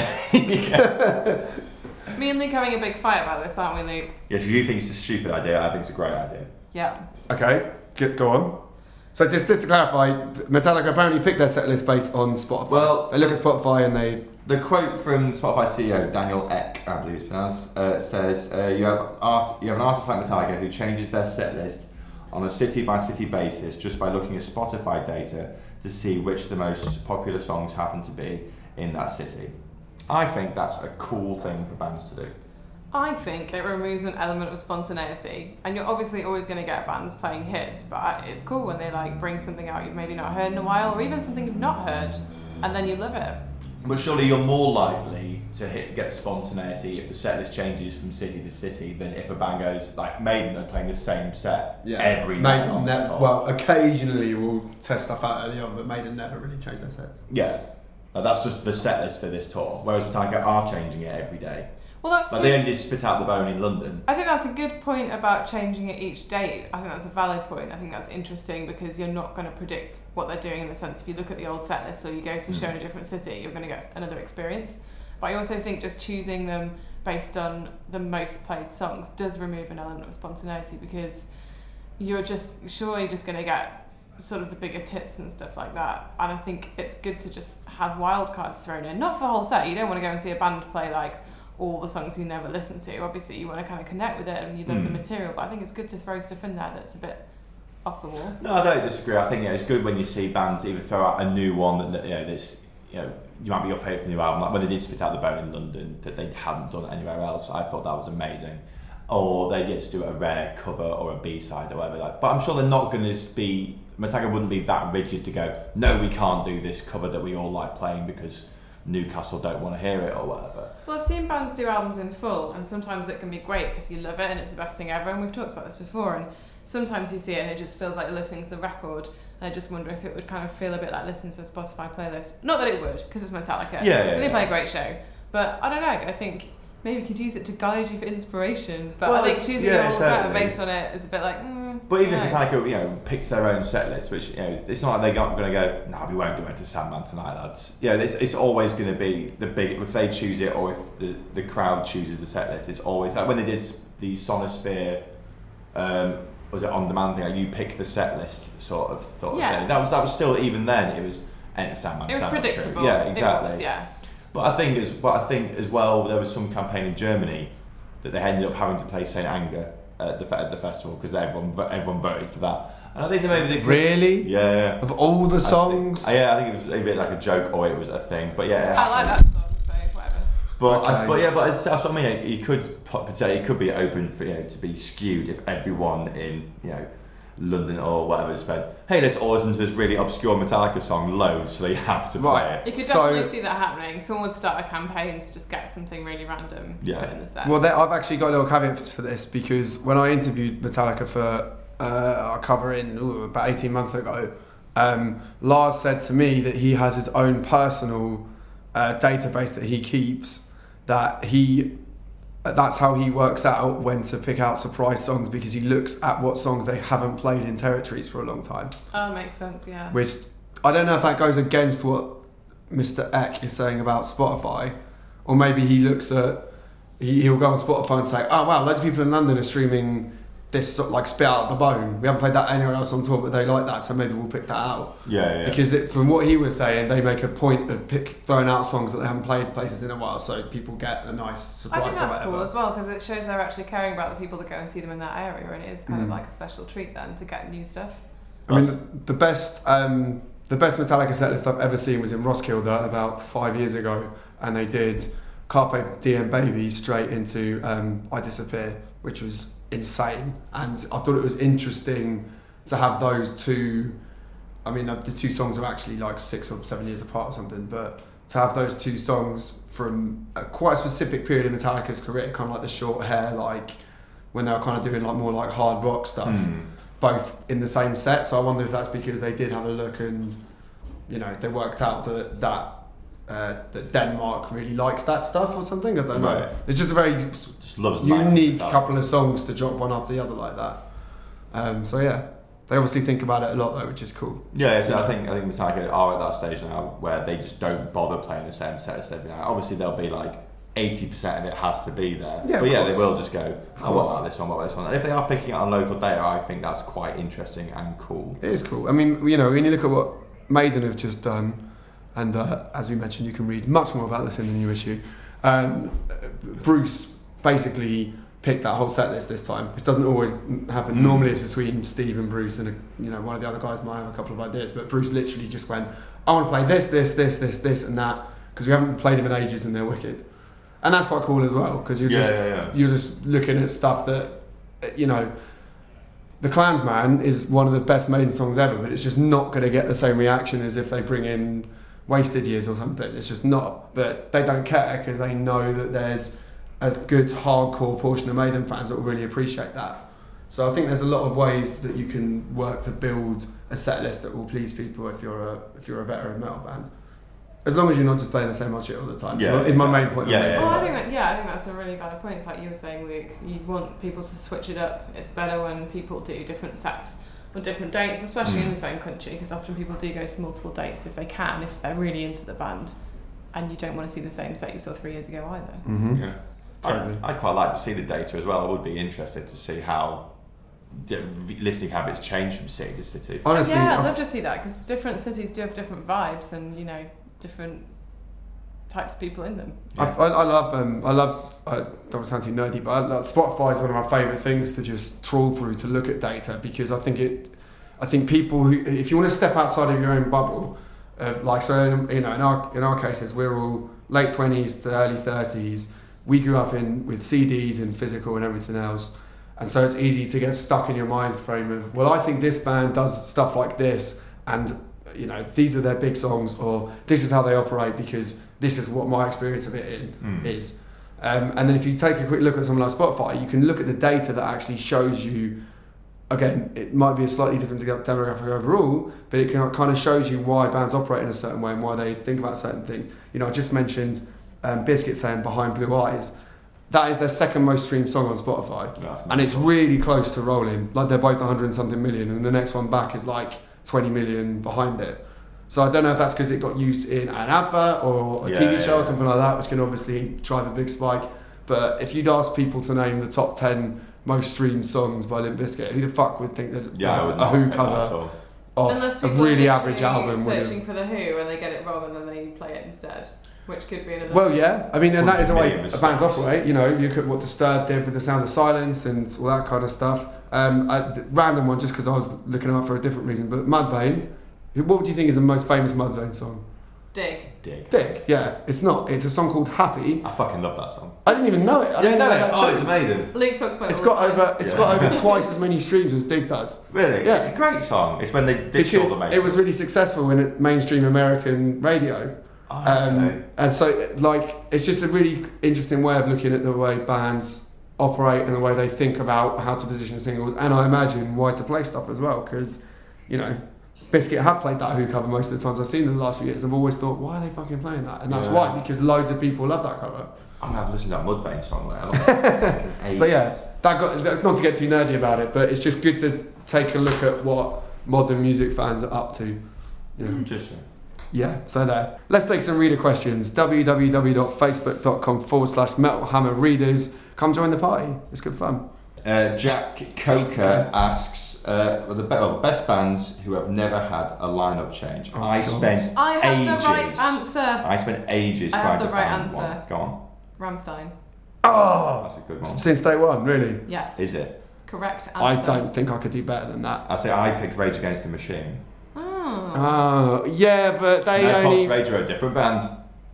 Me and Luke having a big fight about this, aren't we, Luke? Yes, yeah, so you think it's a stupid idea. I think it's a great idea. Yeah. Okay, go on. So just, just to clarify, Metallica apparently picked their setlist based on Spotify. Well, they look at Spotify and they... The quote from Spotify C E O Daniel Ek, I believe it's pronounced, uh, says, uh, you have art, you have an artist like Metallica who changes their setlist on a city-by-city basis just by looking at Spotify data to see which the most popular songs happen to be in that city. I think that's a cool thing for bands to do. I think it removes an element of spontaneity, and you're obviously always going to get bands playing hits, but it's cool when they like bring something out you've maybe not heard in a while, or even something you've not heard, and then you love it. But surely you're more likely to hit, get spontaneity if the set list changes from city to city than if a band goes, like Maiden, they're playing the same set yeah. every night. Maiden ne- well, occasionally we'll test stuff out early on, but Maiden never really change their sets. Yeah, uh, that's just the set list for this tour, whereas Metallica are changing it every day. Well, that's like too, they only just spit out the bone in London. I think that's a good point about changing it each date. I think that's a valid point. I think that's interesting because you're not going to predict what they're doing in the sense if you look at the old set list or you go to a show in a different city, you're going to get another experience. But I also think just choosing them based on the most played songs does remove an element of spontaneity because you're just surely just going to get sort of the biggest hits and stuff like that. And I think it's good to just have wild cards thrown in. Not for the whole set. You don't want to go and see a band play like... all the songs you never listen to. Obviously you want to kind of connect with it and you love mm. the material, but I think it's good to throw stuff in there that's a bit off the wall. No, I don't disagree. I think yeah, it's good when you see bands even throw out a new one that, you know, that's, you know, you might be your favourite new album, like when they did spit out the bone in London that they hadn't done anywhere else. I thought that was amazing. Or they yeah, just do a rare cover or a B-side or whatever. Like, but I'm sure they're not going to be, Metallica wouldn't be that rigid to go, no, we can't do this cover that we all like playing because Newcastle don't want to hear it or whatever. Well, I've seen bands do albums in full, and sometimes it can be great because you love it and it's the best thing ever, and we've talked about this before, and sometimes you see it and it just feels like you're listening to the record, and I just wonder if it would kind of feel a bit like listening to a Spotify playlist. Not that it would, because it's Metallica. Yeah, yeah, They yeah. play a great show. But I don't know, I think maybe you could use it to guide you for inspiration, but well, I think choosing yeah, a whole totally. set based on it is a bit like, mm, But even no. if Metallica, you know, picks their own set list, which, you know, it's not like they're going to go, nah, we won't do it to Sandman tonight, lads. You know, it's, it's always going to be the big, if they choose it or if the, the crowd chooses the set list, it's always, like when they did the Sonosphere, um, was it on-demand thing, like you pick the set list sort of thought. Yeah. Of that was, that was still, even then, it was enter Sandman, It was Sandman, predictable. True. Yeah, exactly. It was, yeah. But I think as, but I think as well, there was some campaign in Germany that they ended up having to play Saint Anger at the, at the festival because everyone everyone voted for that, and I think that maybe they really yeah, yeah. of all the songs I think, yeah I think it was a bit like a joke or it was a thing, but yeah I like that song, so whatever, but okay. I, but yeah but it's, that's what I mean, you could potentially it could be open for, you know, to be skewed if everyone in, you know, London or whatever has been, hey, let's all listen to this really obscure Metallica song loads, so they have to right. play it. You could definitely so, see that happening. Someone would start a campaign to just get something really random yeah. put in the set. Well, there, I've actually got a little caveat for this because when I interviewed Metallica for uh, our cover in ooh, about eighteen months ago, um, Lars said to me that he has his own personal uh, database that he keeps, that he... that's how he works out when to pick out surprise songs because he looks at what songs they haven't played in territories for a long time. Oh, makes sense, yeah. Which, I don't know if that goes against what Mister Eck is saying about Spotify, or maybe he looks at, he, he'll go on Spotify and say, oh wow, loads of people in London are streaming this, like Spit Out the Bone. We haven't played that anywhere else on tour, but they like that, so maybe we'll pick that out. Yeah, yeah. Because it, from what he was saying, they make a point of pick, throwing out songs that they haven't played places in a while, so people get a nice surprise. I think that's cool as well, because it shows they're actually caring about the people that go and see them in that area, and it is kind mm. of like a special treat then to get new stuff. I mean, the, the best um, the best Metallica setlist I've ever seen was in Roskilde about five years ago, and they did Carpe Diem Baby straight into um, I Disappear, which was... insane, and I thought it was interesting to have those two. I mean, the two songs are actually like six or seven years apart or something, but to have those two songs from a quite a specific period in Metallica's career, kind of like the short hair, like when they were kind of doing like more like hard rock stuff, mm. both in the same set. So I wonder if that's because they did have a look and, you know, they worked out that that Uh, that Denmark really likes that stuff or something. I don't know. Right. It's just a very just loves unique couple of songs to drop one after the other like that. Um, so yeah, they obviously think about it a lot though, which is cool. Yeah, so yeah. I think I think Metallica are at that stage now where they just don't bother playing the same sets. Obviously, they'll be like eighty percent of it has to be there. Yeah, but yeah, course. They will just go, oh, what about this one, what about this one? And if they are picking it on local data, I think that's quite interesting and cool. It is cool. I mean, you know, when you look at what Maiden have just done, and uh, as we mentioned, you can read much more about this in the new issue. Um, Bruce basically picked that whole set list this time, which doesn't always happen. Mm. Normally it's between Steve and Bruce, and a, you know, one of the other guys might have a couple of ideas, but Bruce literally just went, I want to play this, this, this, this, this, and that, because we haven't played them in ages and they're wicked. And that's quite cool as well, because you're yeah, just yeah, yeah. you're just looking at stuff that, you know, The Clansman is one of the best Maiden songs ever, but it's just not going to get the same reaction as if they bring in Wasted Years or something. It's just not. But they don't care because they know that there's a good hardcore portion of Maiden fans that will really appreciate that. So I think there's a lot of ways that you can work to build a set list that will please people if you're a if you're a veteran metal band. As long as you're not just playing the same old shit all the time. Yeah, so is my main point. Yeah, yeah, yeah. Well, I think that, yeah, I think that's a really valid point. It's like you were saying, Luke, you want people to switch it up. It's better when people do different sets or different dates, especially mm. in the same country, because often people do go to multiple dates if they can, if they're really into the band, and you don't want to see the same set you saw three years ago either. Mm-hmm. Yeah, totally. I'd, I'd quite like to see the data as well. I would be interested to see how listening habits change from city to city. Honestly, yeah, I'd I've... love to see that, because different cities do have different vibes, and you know, different types of people in them. Yeah. I, I, I love, um, I love. I don't want to sound too nerdy, but I love, Spotify is one of my favourite things to just trawl through to look at data, because I think it, I think people who, if you want to step outside of your own bubble, uh, like so, you know, in our in our cases, we're all late twenties to early thirties. We grew up in with C Ds and physical and everything else, and so it's easy to get stuck in your mind frame of, well, I think this band does stuff like this, and you know, these are their big songs, or this is how they operate because this is what my experience of it in, mm. is. Um, and then if you take a quick look at something like Spotify, you can look at the data that actually shows you, again, it might be a slightly different demographic overall, but it can, kind of shows you why bands operate in a certain way and why they think about certain things. You know, I just mentioned um, Bizkit saying Behind Blue Eyes. That is their second most streamed song on Spotify. That's and it's really close to Rolling. Like, they're both one hundred and something million, and the next one back is like twenty million behind it. So I don't know if that's because it got used in an advert or a yeah, T V show yeah. or something like that, which can obviously drive a big spike. But if you'd ask people to name the top ten most streamed songs by Limp Bizkit, who the fuck would think that yeah, like, a Who cover of a really average album? Searching wouldn't. For the Who, and they get it wrong and then they play it instead, which could be another. Well, thing. Yeah, I mean, and that is a way a band's operate. You know, you look at what Disturbed did with The Sound of Silence and all that kind of stuff. Um, I, random one, just because I was looking them up for a different reason, but Mudvayne, what do you think is the most famous Mudvayne song? Dig. Dig. Dig, yeah. It's not. It's a song called Happy. I fucking love that song. I didn't even know it. I yeah, no, know it. Oh, it's amazing. Luke talks about it. It's got over, it's yeah. got over twice as many streams as Dig does. Really? Yeah. It's a great song. It's when they ditched all the main. It was really successful in mainstream American radio. Oh, um, okay. And so, like, it's just a really interesting way of looking at the way bands operate and the way they think about how to position singles, and I imagine why to play stuff as well, because, you know, Bizkit have played that Who cover most of the times I've seen them the last few years. I've always thought, why are they fucking playing that? And that's yeah. why, because loads of people love that cover. I'm gonna have to listen to that Mudvayne song later. So yeah, that got, not to get too nerdy about it, but it's just good to take a look at what modern music fans are up to. You know? Interesting. Yeah, so there. Let's take some reader questions. www.facebook.com forward slash Metal Hammer Readers. Come join the party. It's good fun. Uh, Jack Coker asks, uh, the, be- well, the best bands who have never had a lineup change. Oh, I God. spent I have ages. the right answer. I spent ages I trying to right find answer. one. Go on. Rammstein. Oh, that's a good one. Since day one, really? Yes. Is it? Correct answer. I don't think I could do better than that. I say I picked Rage Against the Machine. Oh. oh, yeah, but they no, only... No, Rage are a different band.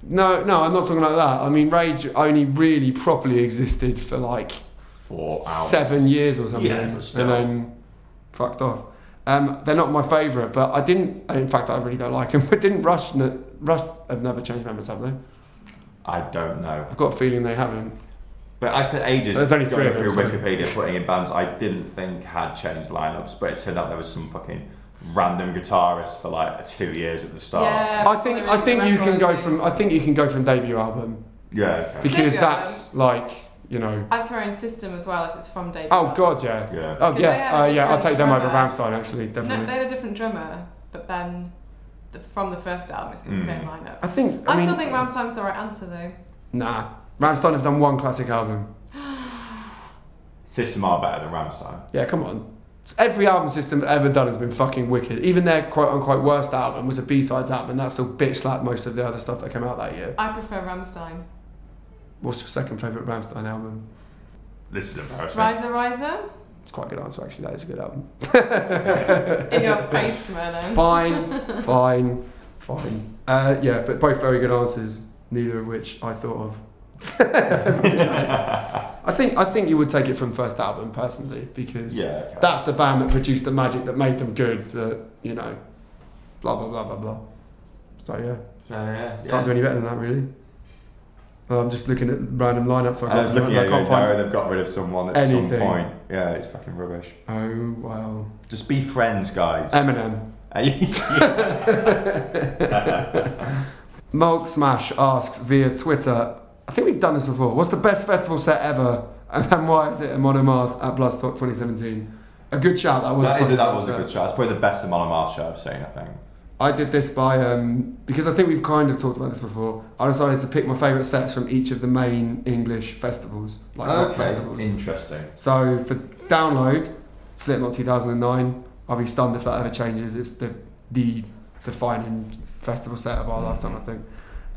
No, no, I'm not talking about that. I mean, Rage only really properly existed for like... Four hours. Seven years or something. Yeah, but still. And then fucked off. Um, they're not my favourite, but I didn't... In fact, I really don't like them. But didn't Rush... Rush have never changed members, have they? I don't know. I've got a feeling they haven't. But I spent ages There's only going three through them, Wikipedia so. putting in bands I didn't think had changed lineups, but it turned out there was some fucking... random guitarist for like two years at the start. Yeah, I think I think you can go from I think you can go from debut album. Yeah. Okay. Because that's like, you know. I'm throwing System as well if it's from debut. Oh album. God, yeah. Yeah. Oh yeah. Uh, yeah. I'll take drummer. them over Rammstein actually. Definitely. No, they had a different drummer, but then the, from the first album, it's been mm. the same lineup. I think. I, I mean, still think Rammstein's the right answer though. Nah. Rammstein have done one classic album. System are better than Rammstein. Yeah, come on. Every album System ever done has been fucking wicked. Even their quote-unquote worst album was a B-sides album, and that still bitch-slapped most of the other stuff that came out that year. I prefer Rammstein. What's your second favourite Rammstein album? This is embarrassing. Riser, Riser? It's quite a good answer, actually. That is a good album. In your face, Merlin. Fine, fine, fine. Uh, yeah, but both very good answers, neither of which I thought of. I think I think you would take it from first album personally, because yeah, okay. that's the band that produced the magic that made them good, that, you know, blah blah blah blah blah. So yeah, uh, yeah can't yeah. do any better than that, really. Well, I'm just looking at random lineups. I, I was looking at Darrow, they've got rid of someone at anything. Some point. Yeah, it's fucking rubbish. Oh well. Just be friends, guys. Eminem. Mulk Smash asks via Twitter. I think we've done this before. What's the best festival set ever, and then why is it a Monomath at Bloodstock twenty seventeen? A good shout. That was that, a is it, that was a good shout. It's probably the best Monomath show I've seen, I think. I did this by um, because I think we've kind of talked about this before. I decided to pick my favourite sets from each of the main English festivals, like rock okay. festivals. Interesting. So for Download, Slipknot two thousand nine. I'll be stunned if that ever changes. It's the the defining festival set of our mm-hmm. lifetime, I think.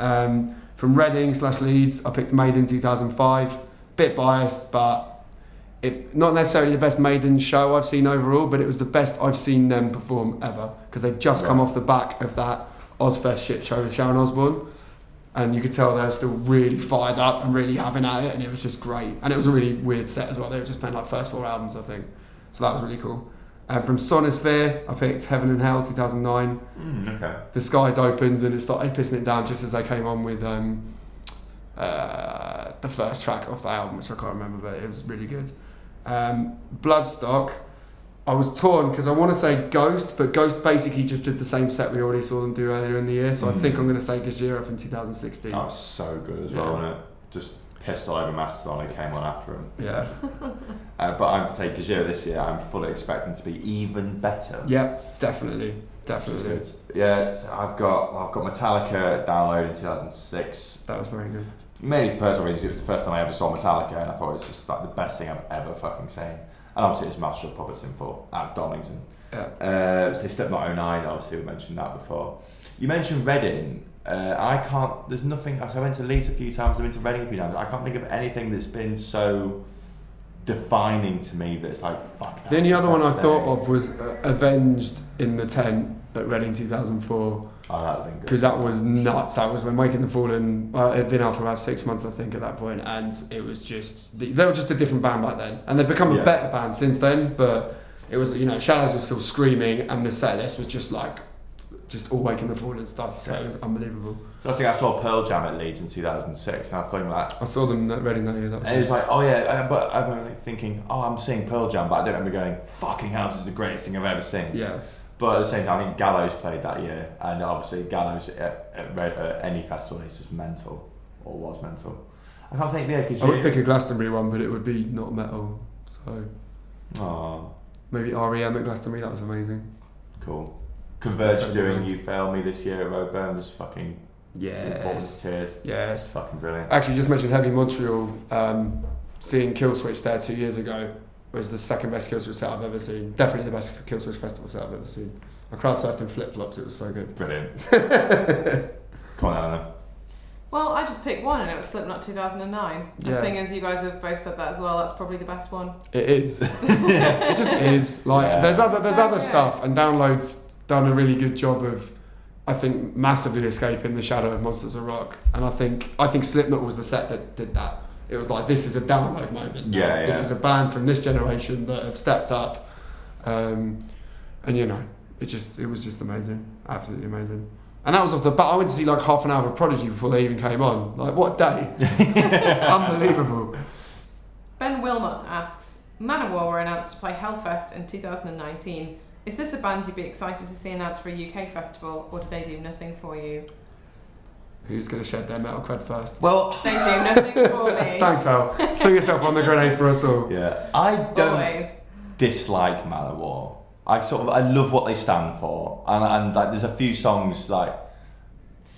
Um, From Reading slash Leeds, I picked Maiden two thousand five. Bit biased, but it not necessarily the best Maiden show I've seen overall, but it was the best I've seen them perform ever, because they'd just right. come off the back of that Ozfest shit show with Sharon Osbourne, and you could tell they were still really fired up and really having at it, and it was just great. And it was a really weird set as well. They were just playing like first four albums, I think. So that was really cool. And from Sonosphere, I picked Heaven and Hell two thousand nine. Mm, okay. The skies opened and it started pissing it down just as they came on with um, uh, the first track off the album, which I can't remember, but it was really good. Um, Bloodstock, I was torn because I want to say Ghost, but Ghost basically just did the same set we already saw them do earlier in the year, so mm. I think I'm going to say Gojira from two thousand sixteen. That was so good as well, yeah. wasn't it? Just pissed all over Mastodon who came on after him. Yeah. uh, but I'm saying Gojira this year, I'm fully expecting to be even better. Yeah, definitely, definitely. Good. Yeah, so I've got I've got Metallica Download in two thousand six. That was very good. Mainly for personal reasons, it was the first time I ever saw Metallica, and I thought it was just like the best thing I've ever fucking seen. And obviously it's Master of Puppets in four at Donington. Yeah. Uh, so Slipknot oh nine, obviously we mentioned that before. You mentioned Reading. Uh, I can't, there's nothing, I went to Leeds a few times, I've been to Reading a few times, I can't think of anything that's been so defining to me that it's like, fuck that. The only other one I thought of was uh, Avenged in the Tent at Reading two thousand four. Oh, that would have been good. Because that was nuts, that was when Waking the Fallen, uh, it had been out for about six months I think at that point, and it was just, they were just a different band back then, and they've become a yeah. better band since then, but it was, you know, Shadows was still screaming, and the set list was just like, just all Waking the Fallen stuff, so it was unbelievable. So I think I saw Pearl Jam at Leeds in two thousand six, and I was thinking like... I saw them at Reading that year, that was And it was like, oh yeah, but I remember thinking, oh, I'm seeing Pearl Jam, but I don't remember going, fucking hell, this is the greatest thing I've ever seen. Yeah. But at the same time, I think Gallows played that year, and obviously Gallows at, at, at any festival is just mental, or was mental. I can't think, yeah, because I would you... pick a Glastonbury one, but it would be not metal, so... Aww. Maybe R E M at Glastonbury, that was amazing. Cool. Converge doing You Fail Me this year at Roadburn was fucking yes. tears. Yes. Fucking brilliant. Actually, just mentioned Heavy Montreal, um, seeing Killswitch there two years ago was the second best Killswitch set I've ever seen. Definitely the best Killswitch festival set I've ever seen. I crowd surfed in flip flops, it was so good. Brilliant. Come on, Eleanor. Well, I just picked one and it was Slipknot two thousand nine. Yeah. And seeing as you guys have both said that as well, that's probably the best one. It is. It just is. Like yeah. there's other there's so other good. stuff, and Downloads done a really good job of, I think, massively escaping the shadow of Monsters of Rock, and I think I think Slipknot was the set that did that. It was like, this is a Download moment. Yeah, yeah. This is a band from this generation that have stepped up, um, and you know, it just it was just amazing, absolutely amazing. And that was off the bat. I went to see like half an hour of Prodigy before they even came on. Like, what day? It's unbelievable. Ben Wilmot asks, Manowar were announced to play Hellfest in two thousand nineteen. Is this a band you'd be excited to see announced for a U K festival, or do they do nothing for you? Who's going to shed their metal cred first? Well, they do nothing for me. Thanks, Al. Throw yourself on the grenade for us all. Yeah, I don't Always. dislike Manowar. I sort of I love what they stand for, and and like there's a few songs like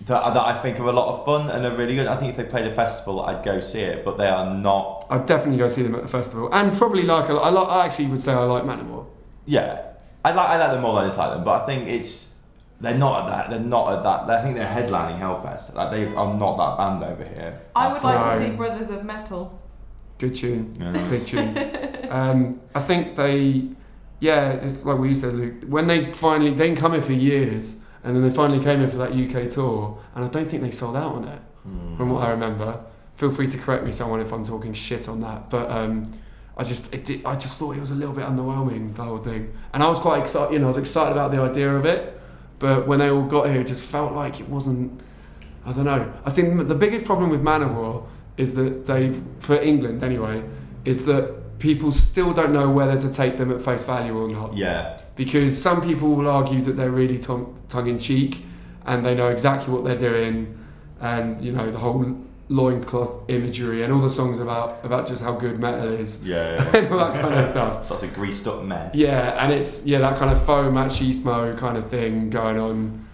that, that I think are a lot of fun and are really good. I think if they played a festival, I'd go see it, but they are not... I'd definitely go see them at the festival. And probably like... A, I, like I actually would say I like Manowar. Yeah. I like I like them more than I dislike them, but I think it's... They're not at that. They're not at that. I think they're headlining Hellfest. Like, they are not that band over here. I would like no. to see Brothers of Metal. Good tune. Yeah, nice. Big tune. Um, I think they... Yeah, it's like what you said, Luke. When they finally... They didn't come in for years, and then they finally came in for that U K tour, and I don't think they sold out on it, mm. from what I remember. Feel free to correct me, someone, if I'm talking shit on that. But um, I just it did, I just thought it was a little bit underwhelming, the whole thing. And I was quite excited, you know, I was excited about the idea of it, but when they all got here, it just felt like it wasn't... I don't know. I think the biggest problem with Manowar is that they've... For England, anyway, is that people still don't know whether to take them at face value or not. Yeah. Because some people will argue that they're really tong- tongue-in-cheek and they know exactly what they're doing, and, you know, the whole loincloth imagery and all the songs about, about just how good metal is. Yeah, yeah. And all that kind of stuff. Such a greased up man. Yeah, and it's, yeah, that kind of faux machismo kind of thing going on.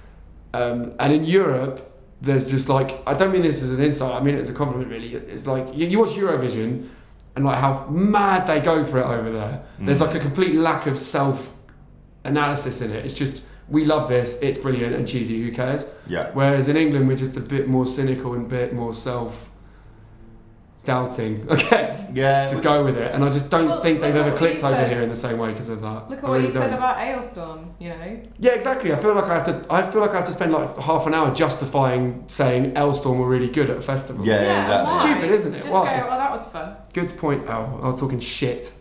Um, and in Europe, there's just like, I don't mean this as an insult, I mean it as a compliment really. It's like, you, you watch Eurovision and like how mad they go for it over there. Mm. There's like a complete lack of self analysis in it. It's just, we love this, it's brilliant and cheesy, who cares? Yeah. Whereas in England, we're just a bit more cynical and a bit more self-doubting, I guess, yeah, to go with it. And I just don't well, think they've ever clicked over said. here in the same way because of that. Look at I what really you don't. said about Alestorm, you know? Yeah, exactly. I feel like I have to I feel like I have to spend like half an hour justifying saying Alestorm were really good at a festival. Yeah, yeah, that's why? Stupid, isn't it? Just why? Go, well, that was fun. Good point, Al. I was talking shit.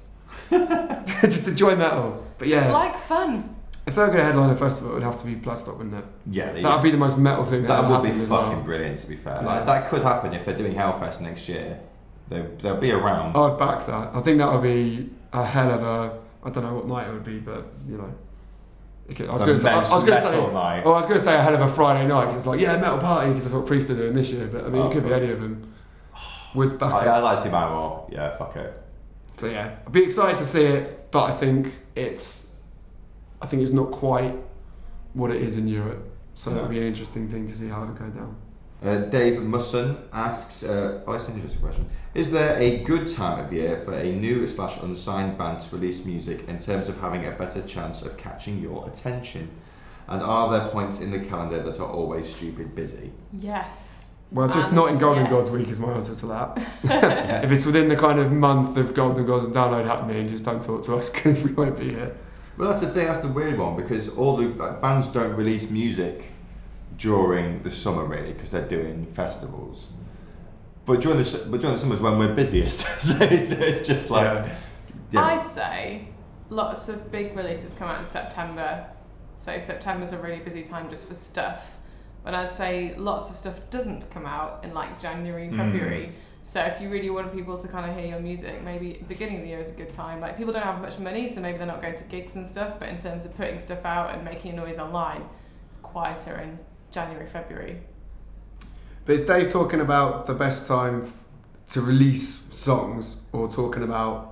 Just enjoy metal. But yeah. Just like fun. If they were going to headline a festival, it would have to be Bloodstock, wouldn't it? Yeah. That would be the most metal thing that That would be fucking brilliant, to be fair. Like, that could happen if they're doing Hellfest next year. They, they'll be around. I'd back that. I think that would be a hell of a... I don't know what night it would be, but, you know... I was going to say, I was going to say, oh, I was going to say a hell of a Friday night, because it's like, yeah, metal party, because that's what Priest are doing this year, but, I mean, it could be any of them. Would back it. I'd like to see Manowar. Yeah, fuck it. So, yeah. I'd be excited to see it, but I think it's... I think it's not quite what it is in Europe, so no. It'll be an interesting thing to see how it'll go down. Uh, Dave Musson asks, uh, oh, that's an interesting question. Is there a good time of year for a new slash unsigned band to release music in terms of having a better chance of catching your attention? And are there points in the calendar that are always stupid busy? Yes. Well, just and not in Golden yes. Gods Week is my answer to that. Yeah. If it's within the kind of month of Golden Gods and Download happening, just don't talk to us because we won't be here. Well, that's the thing, that's the weird one, because all the like, bands don't release music during the summer, really, because they're doing festivals. But during the but during the summer is when we're busiest, so it's, it's just like... Yeah. Yeah. I'd say lots of big releases come out in September, so September's a really busy time just for stuff, but I'd say lots of stuff doesn't come out in, like, January, February. Mm. So if you really want people to kind of hear your music, maybe the beginning of the year is a good time. Like, people don't have much money, so maybe they're not going to gigs and stuff, but in terms of putting stuff out and making noise online, it's quieter in January, February. But is Dave talking about the best time to release songs or talking about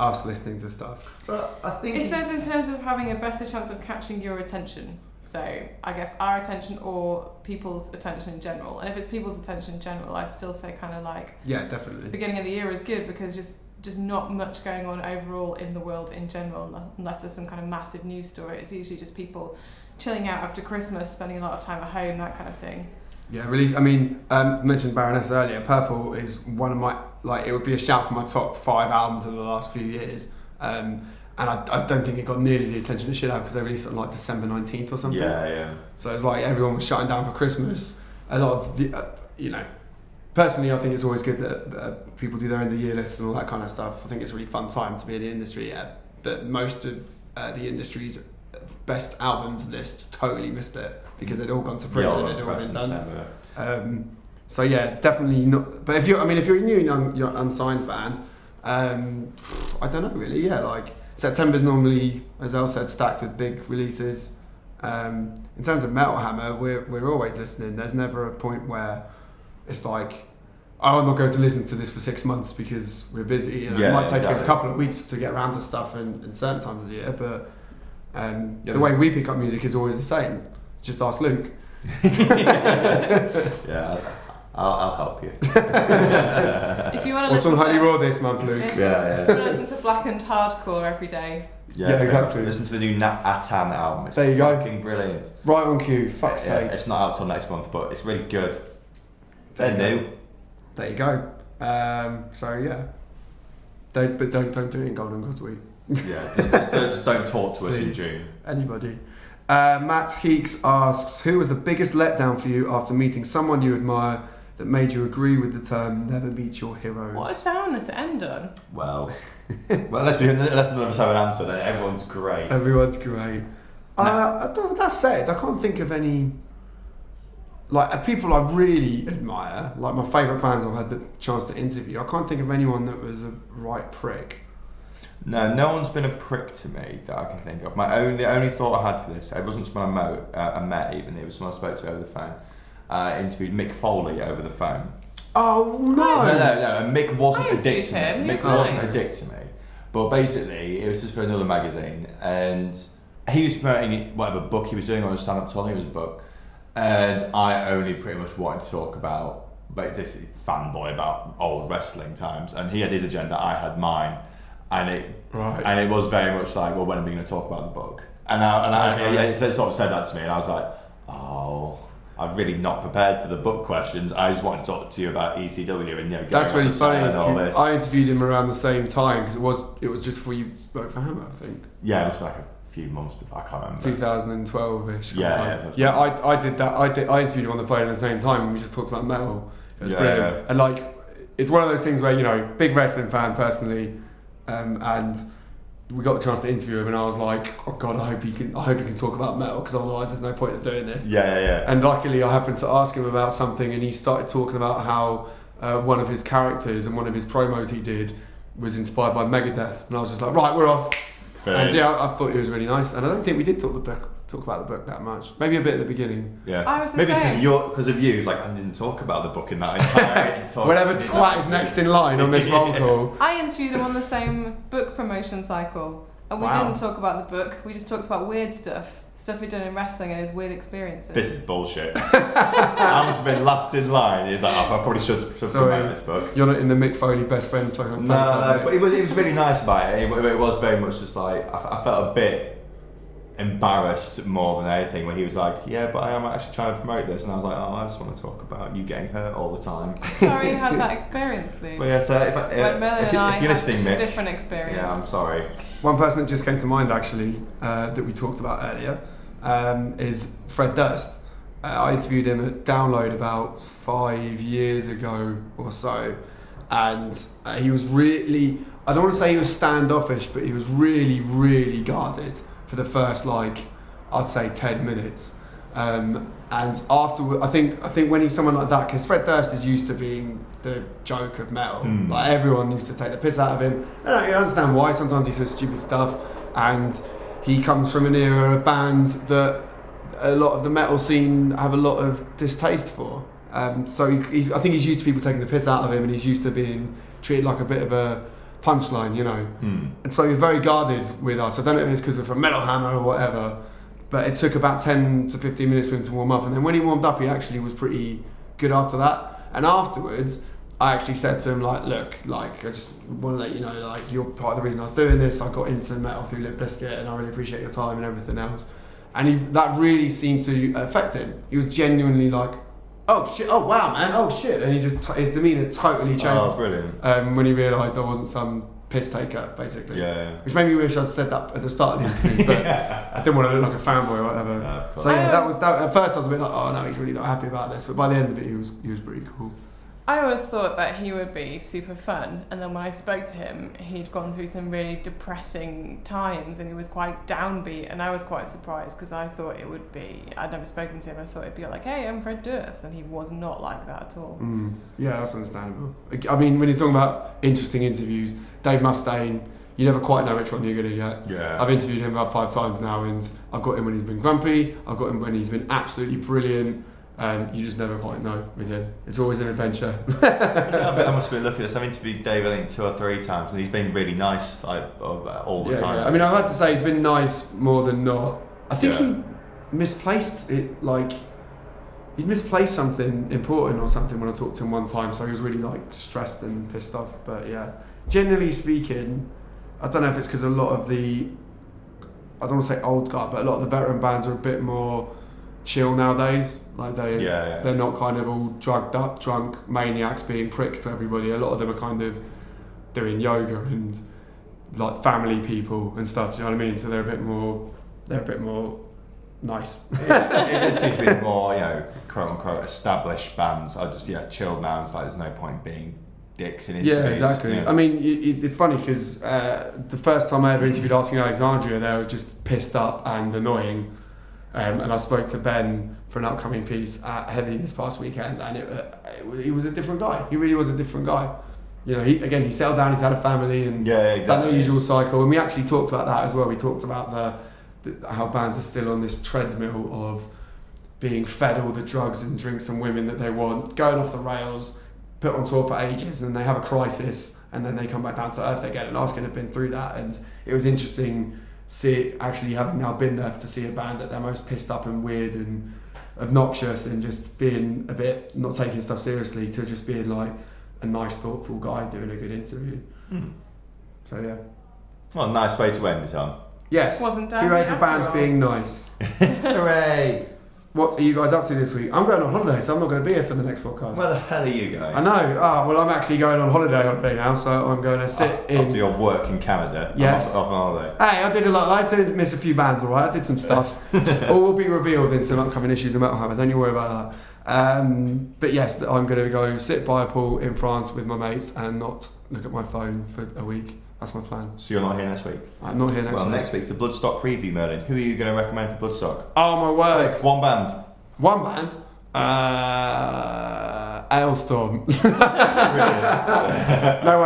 us listening to stuff? But I think it says in terms of having a better chance of catching your attention. So I guess our attention or people's attention in general. And if it's people's attention in general, I'd still say kind of like... Yeah, definitely. Beginning of the year is good because just, just not much going on overall in the world in general, unless there's some kind of massive news story. It's usually just people chilling out after Christmas, spending a lot of time at home, that kind of thing. Yeah, really. I mean, um, mentioned Baroness earlier. Purple is one of my... Like, it would be a shout for my top five albums of the last few years. Um... And I, I don't think it got nearly the attention it should have because they released it on like December nineteenth or something. Yeah, yeah. So it's like everyone was shutting down for Christmas. A lot of the, uh, you know, personally I think it's always good that, that people do their end of year lists and all that kind of stuff. I think it's a really fun time to be in the industry. Yeah. But most of uh, the industry's best albums lists totally missed it because they'd all gone to print yeah, and it'd all been done. Um, so yeah, definitely not. But if you're, I mean, if you're a new young, young unsigned band, um, I don't know really. Yeah, like. September's normally, as El said, stacked with big releases. Um, in terms of Metal Hammer, we're we're always listening. There's never a point where it's like, oh, I'm not going to listen to this for six months because we're busy. You know, yeah, it might take exactly. a couple of weeks to get around to stuff in, in certain times of the year, but um, yeah, the way we pick up music is always the same. Just ask Luke. Yeah, I'll, I'll help you. If you want to What's on Honey Raw this month, Luke? Yeah, yeah. If you want to listen to Blackened Hardcore every day. Yeah, yeah, exactly. Listen to the new Nat Atan album. It's there you fucking go. Brilliant. Right on cue, fuck's yeah, sake. Yeah, it's not out till next month, but it's really good. They're new. Go. There you go. Um, so yeah, don't but don't don't do it in Golden God's Week. Yeah, just, just, don't, just don't talk to us Please. In June. Anybody. Uh, Matt Heeks asks, who was the biggest letdown for you after meeting someone you admire that made you agree with the term "never meet your heroes"? What a downer to end on. Well. Well, unless, we, unless none of us have an answer, then everyone's great. Everyone's great. No. Uh, that said, I can't think of any... Like, people I really admire, like my favourite bands I've had the chance to interview, I can't think of anyone that was a right prick. No, no one's been a prick to me that I can think of. My own, The only thought I had for this, it wasn't someone I met, uh, I met even, it was someone I spoke to over the phone. I uh, interviewed Mick Foley over the phone. Oh no! No, no, no. Mick wasn't a dick to me. Mick wasn't a dick to me. But basically, it was just for another magazine, and he was promoting whatever book he was doing on a stand-up tour. I think it was a book, and I only pretty much wanted to talk about basically fanboy about old wrestling times, and he had his agenda, I had mine, and it right. and it was very much like, well, when are we going to talk about the book? And I, and I, okay. yeah, he sort of said that to me, and I was like, oh. I'm really not prepared for the book questions. I just wanted to talk to you about E C W and you know. That's really funny. And all this. I interviewed him around the same time because it was it was just before you wrote for Hammer, I think. Yeah, it was like a few months before. I can't remember. twenty twelve ish. Yeah, yeah. yeah I I did that. I did. I interviewed him on the phone at the same time, and we just talked about metal. It was yeah, brilliant. Yeah. And like, it's one of those things where you know, big wrestling fan personally, um, and we got the chance to interview him, and I was like, "Oh God, I hope he can. I hope he can talk about metal, because otherwise, there's no point in doing this." Yeah, yeah, yeah. And luckily, I happened to ask him about something, and he started talking about how uh, one of his characters and one of his promos he did was inspired by Megadeth, and I was just like, "Right, we're off." Brilliant. And yeah, I thought it was really nice, and I don't think we did talk the book, talk about the book that much. Maybe a bit at the beginning. Yeah, I was maybe it's because you're because of you. It's like I didn't talk about the book in that entire. entire Whenever twat is next in line on this roll call. I interviewed him on the same book promotion cycle, and we wow. didn't talk about the book. We just talked about weird stuff, stuff he'd done in wrestling and his weird experiences. This is bullshit. I must have been last in line. He was like, oh, I probably should promote Sorry, this book. You're not in the Mick Foley best friend. No, no, no, but it was it was really nice about it. It, it was very much just like I, I felt a bit. Embarrassed more than anything, where he was like, yeah, but I am actually trying to promote this, and I was like, oh, I just want to talk about you getting hurt all the time. Sorry you had that experience, Luke. But yeah, so if, I, if, when Mel and if, I if you're had listening, such a Mick, different experience. Yeah, I'm sorry. One person that just came to mind, actually, uh, that we talked about earlier, um, is Fred Durst. Uh, I interviewed him at Download about five years ago or so, and uh, he was really, I don't want to say he was standoffish, but he was really, really guarded for the first, like, I'd say ten minutes. Um, and afterward, I think I think when he's someone like that, because Fred Durst is used to being the joke of metal. Mm. Like, everyone used to take the piss out of him. I don't understand why. Sometimes he says stupid stuff. And he comes from an era of bands that a lot of the metal scene have a lot of distaste for. Um, so he, he's, I think he's used to people taking the piss out of him, and he's used to being treated like a bit of a punchline, you know. Mm. And so he was very guarded with us. I don't know if it's because we're from Metal Hammer or whatever, but it took about ten to fifteen minutes for him to warm up, and then when he warmed up, he actually was pretty good after that. And afterwards, I actually said to him, like, look, like, I just want to let you know, like, you're part of the reason I was doing this. I got into metal through Limp Bizkit, and I really appreciate your time and everything else. And he, that really seemed to affect him. He was genuinely like, oh shit, oh wow man, oh shit, and he just t- his demeanour totally changed. Oh, that's brilliant. Um, when he realised I wasn't some piss taker, basically. Yeah, yeah. Which made me wish I'd said that at the start of the interview, but yeah. I didn't want to look like a fanboy or whatever. No, so yeah, that was that, at first I was a bit like, oh no, he's really not happy about this, but by the end of it he was he was pretty cool. I always thought that he would be super fun, and then when I spoke to him, he'd gone through some really depressing times, and he was quite downbeat, and I was quite surprised, because I thought it would be, I'd never spoken to him, I thought it'd be like, hey, I'm Fred Durst, and he was not like that at all. Mm. Yeah, that's understandable. I mean, when you're talking about interesting interviews, Dave Mustaine, you never quite know which one you're going to get. Yeah. I've interviewed him about five times now, and I've got him when he's been grumpy, I've got him when he's been absolutely brilliant. Um, you just never quite know with him. It's always an adventure. I must be looking at this. I've interviewed Dave, I think, two or three times, and he's been really nice, like, all the yeah, time. Yeah. I mean, I've had to say he's been nice more than not. I think yeah. he misplaced it, like, he'd misplaced something important or something when I talked to him one time, so he was really like stressed and pissed off. But yeah, generally speaking, I don't know if it's because a lot of the, I don't want to say old guard, but a lot of the veteran bands are a bit more chill nowadays. Like they, yeah, yeah. they're not kind of all drugged up, drunk maniacs being pricks to everybody. A lot of them are kind of doing yoga and like family people and stuff. Do you know what I mean? So they're a bit more, they're a bit more nice. It seems to be more, you know, quote unquote established bands. I just yeah, chilled now. It's like there's no point being dicks in interviews. Yeah, exactly. Yeah. I mean, it, it's funny because uh, the first time I ever interviewed Asking Alexandria, they were just pissed up and annoying. Um, and I spoke to Ben for an upcoming piece at Heavy this past weekend, and it, uh, it, he was a different guy. He really was a different guy. You know, he again, he settled down, he's had a family, and yeah, yeah, exactly. That unusual cycle. And we actually talked about that as well. We talked about the, the how bands are still on this treadmill of being fed all the drugs and drinks and women that they want, going off the rails, put on tour for ages, and then they have a crisis, and then they come back down to earth again. And Asking had been through that, and it was interesting. See, actually having now been there to see a band that they're most pissed up and weird and obnoxious and just being a bit not taking stuff seriously to just being like a nice thoughtful guy doing a good interview. Mm. So yeah. Well, nice way to end it on. Yes. Wasn't down. Hooray for bands all. Being nice. Hooray. What are you guys up to this week? I'm going on holiday, so I'm not going to be here for the next podcast. Where the hell are you going? I know. Ah, oh, well, I'm actually going on holiday holiday now, so I'm going to sit after, in... After your work in Canada. Yes. I'm off, off on holiday. Hey, I did a lot. I didn't miss a few bands, all right? I did some stuff. All will be revealed in some upcoming issues of Metal Hammer. Don't you worry about that. Um, but yes, I'm going to go sit by a pool in France with my mates and not look at my phone for a week. That's my plan. So you're not here next week? I'm not here next well, week. Well, next week's the Bloodstock preview, Merlin. Who are you going to recommend for Bloodstock? Oh, my word. One band. One band? Uh, Alestorm. No,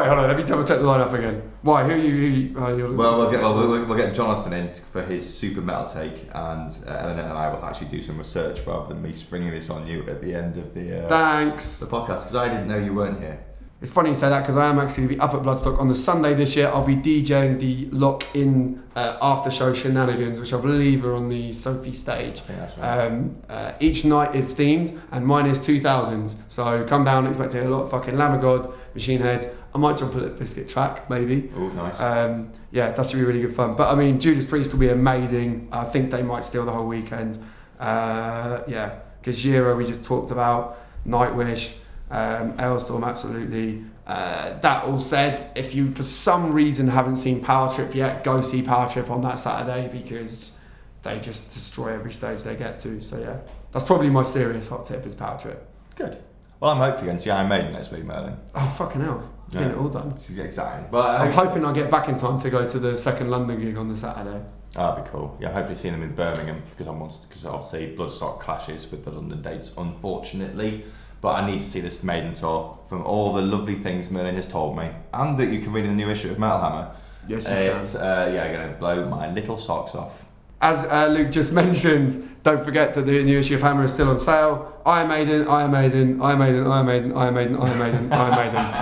wait, hold on. Let me double check the lineup again. Why? Who are you? Who are you well, we'll get, well, we'll, we'll get Jonathan in for his super metal take, and uh, Eleanor and I will actually do some research rather than me springing this on you at the end of the, uh, Thanks. the podcast, because I didn't know you weren't here. It's funny you say that because I am actually going to be up at Bloodstock on the Sunday this year. I'll be DJing the lock-in uh, after-show shenanigans, which I believe are on the Sophie stage. I think that's right. Um, uh, each night is themed, and mine is two thousands. So come down expecting a lot of fucking Lamb of God, Machine Head. I might jump a Limp Bizkit track, maybe. Oh, nice. Um, yeah, that's going to be really good fun. But, I mean, Judas Priest will be amazing. I think they might steal the whole weekend. Uh, yeah, Gojira we just talked about, Nightwish. Um, Alestorm, absolutely. Uh, that all said, if you for some reason haven't seen Power Trip yet, go see Power Trip on that Saturday because they just destroy every stage they get to. So yeah, that's probably my serious hot tip is Power Trip. Good. Well, I'm hopefully going to see Iron Maiden next week, Merlin. Oh fucking hell! Yeah. Getting it all done. Exactly. But I'm hoping I get back in time to go to the second London gig on the Saturday. Oh, that'd be cool. Yeah, I'm hopefully seeing them in Birmingham because I want because obviously Bloodstock clashes with the London dates, unfortunately. But I need to see this Maiden tour from all the lovely things Merlin has told me, and that you can read in the new issue of Metal Hammer. Yes, you it's, can. Uh, yeah, going to blow my little socks off. As uh, Luke just mentioned, don't forget that the new issue of Hammer is still on sale. Iron Maiden, Iron Maiden, Iron Maiden, Iron Maiden, Iron Maiden, Iron Maiden, Iron Maiden.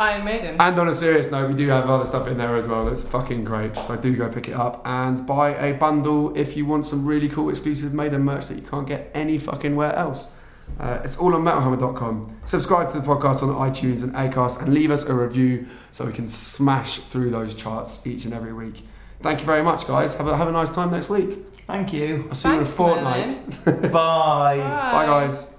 Iron Maiden. And on a serious note, we do have other stuff in there as well that's fucking great. So do go pick it up and buy a bundle if you want some really cool exclusive Maiden merch that you can't get any fucking where else. Uh, it's all on metal hammer dot com. Subscribe to the podcast on iTunes and Acast and leave us a review so we can smash through those charts each and every week. Thank you very much, guys. Have a, have a nice time next week. Thank you. I'll see Thanks, you in a fortnight. Bye. Bye. Bye, guys.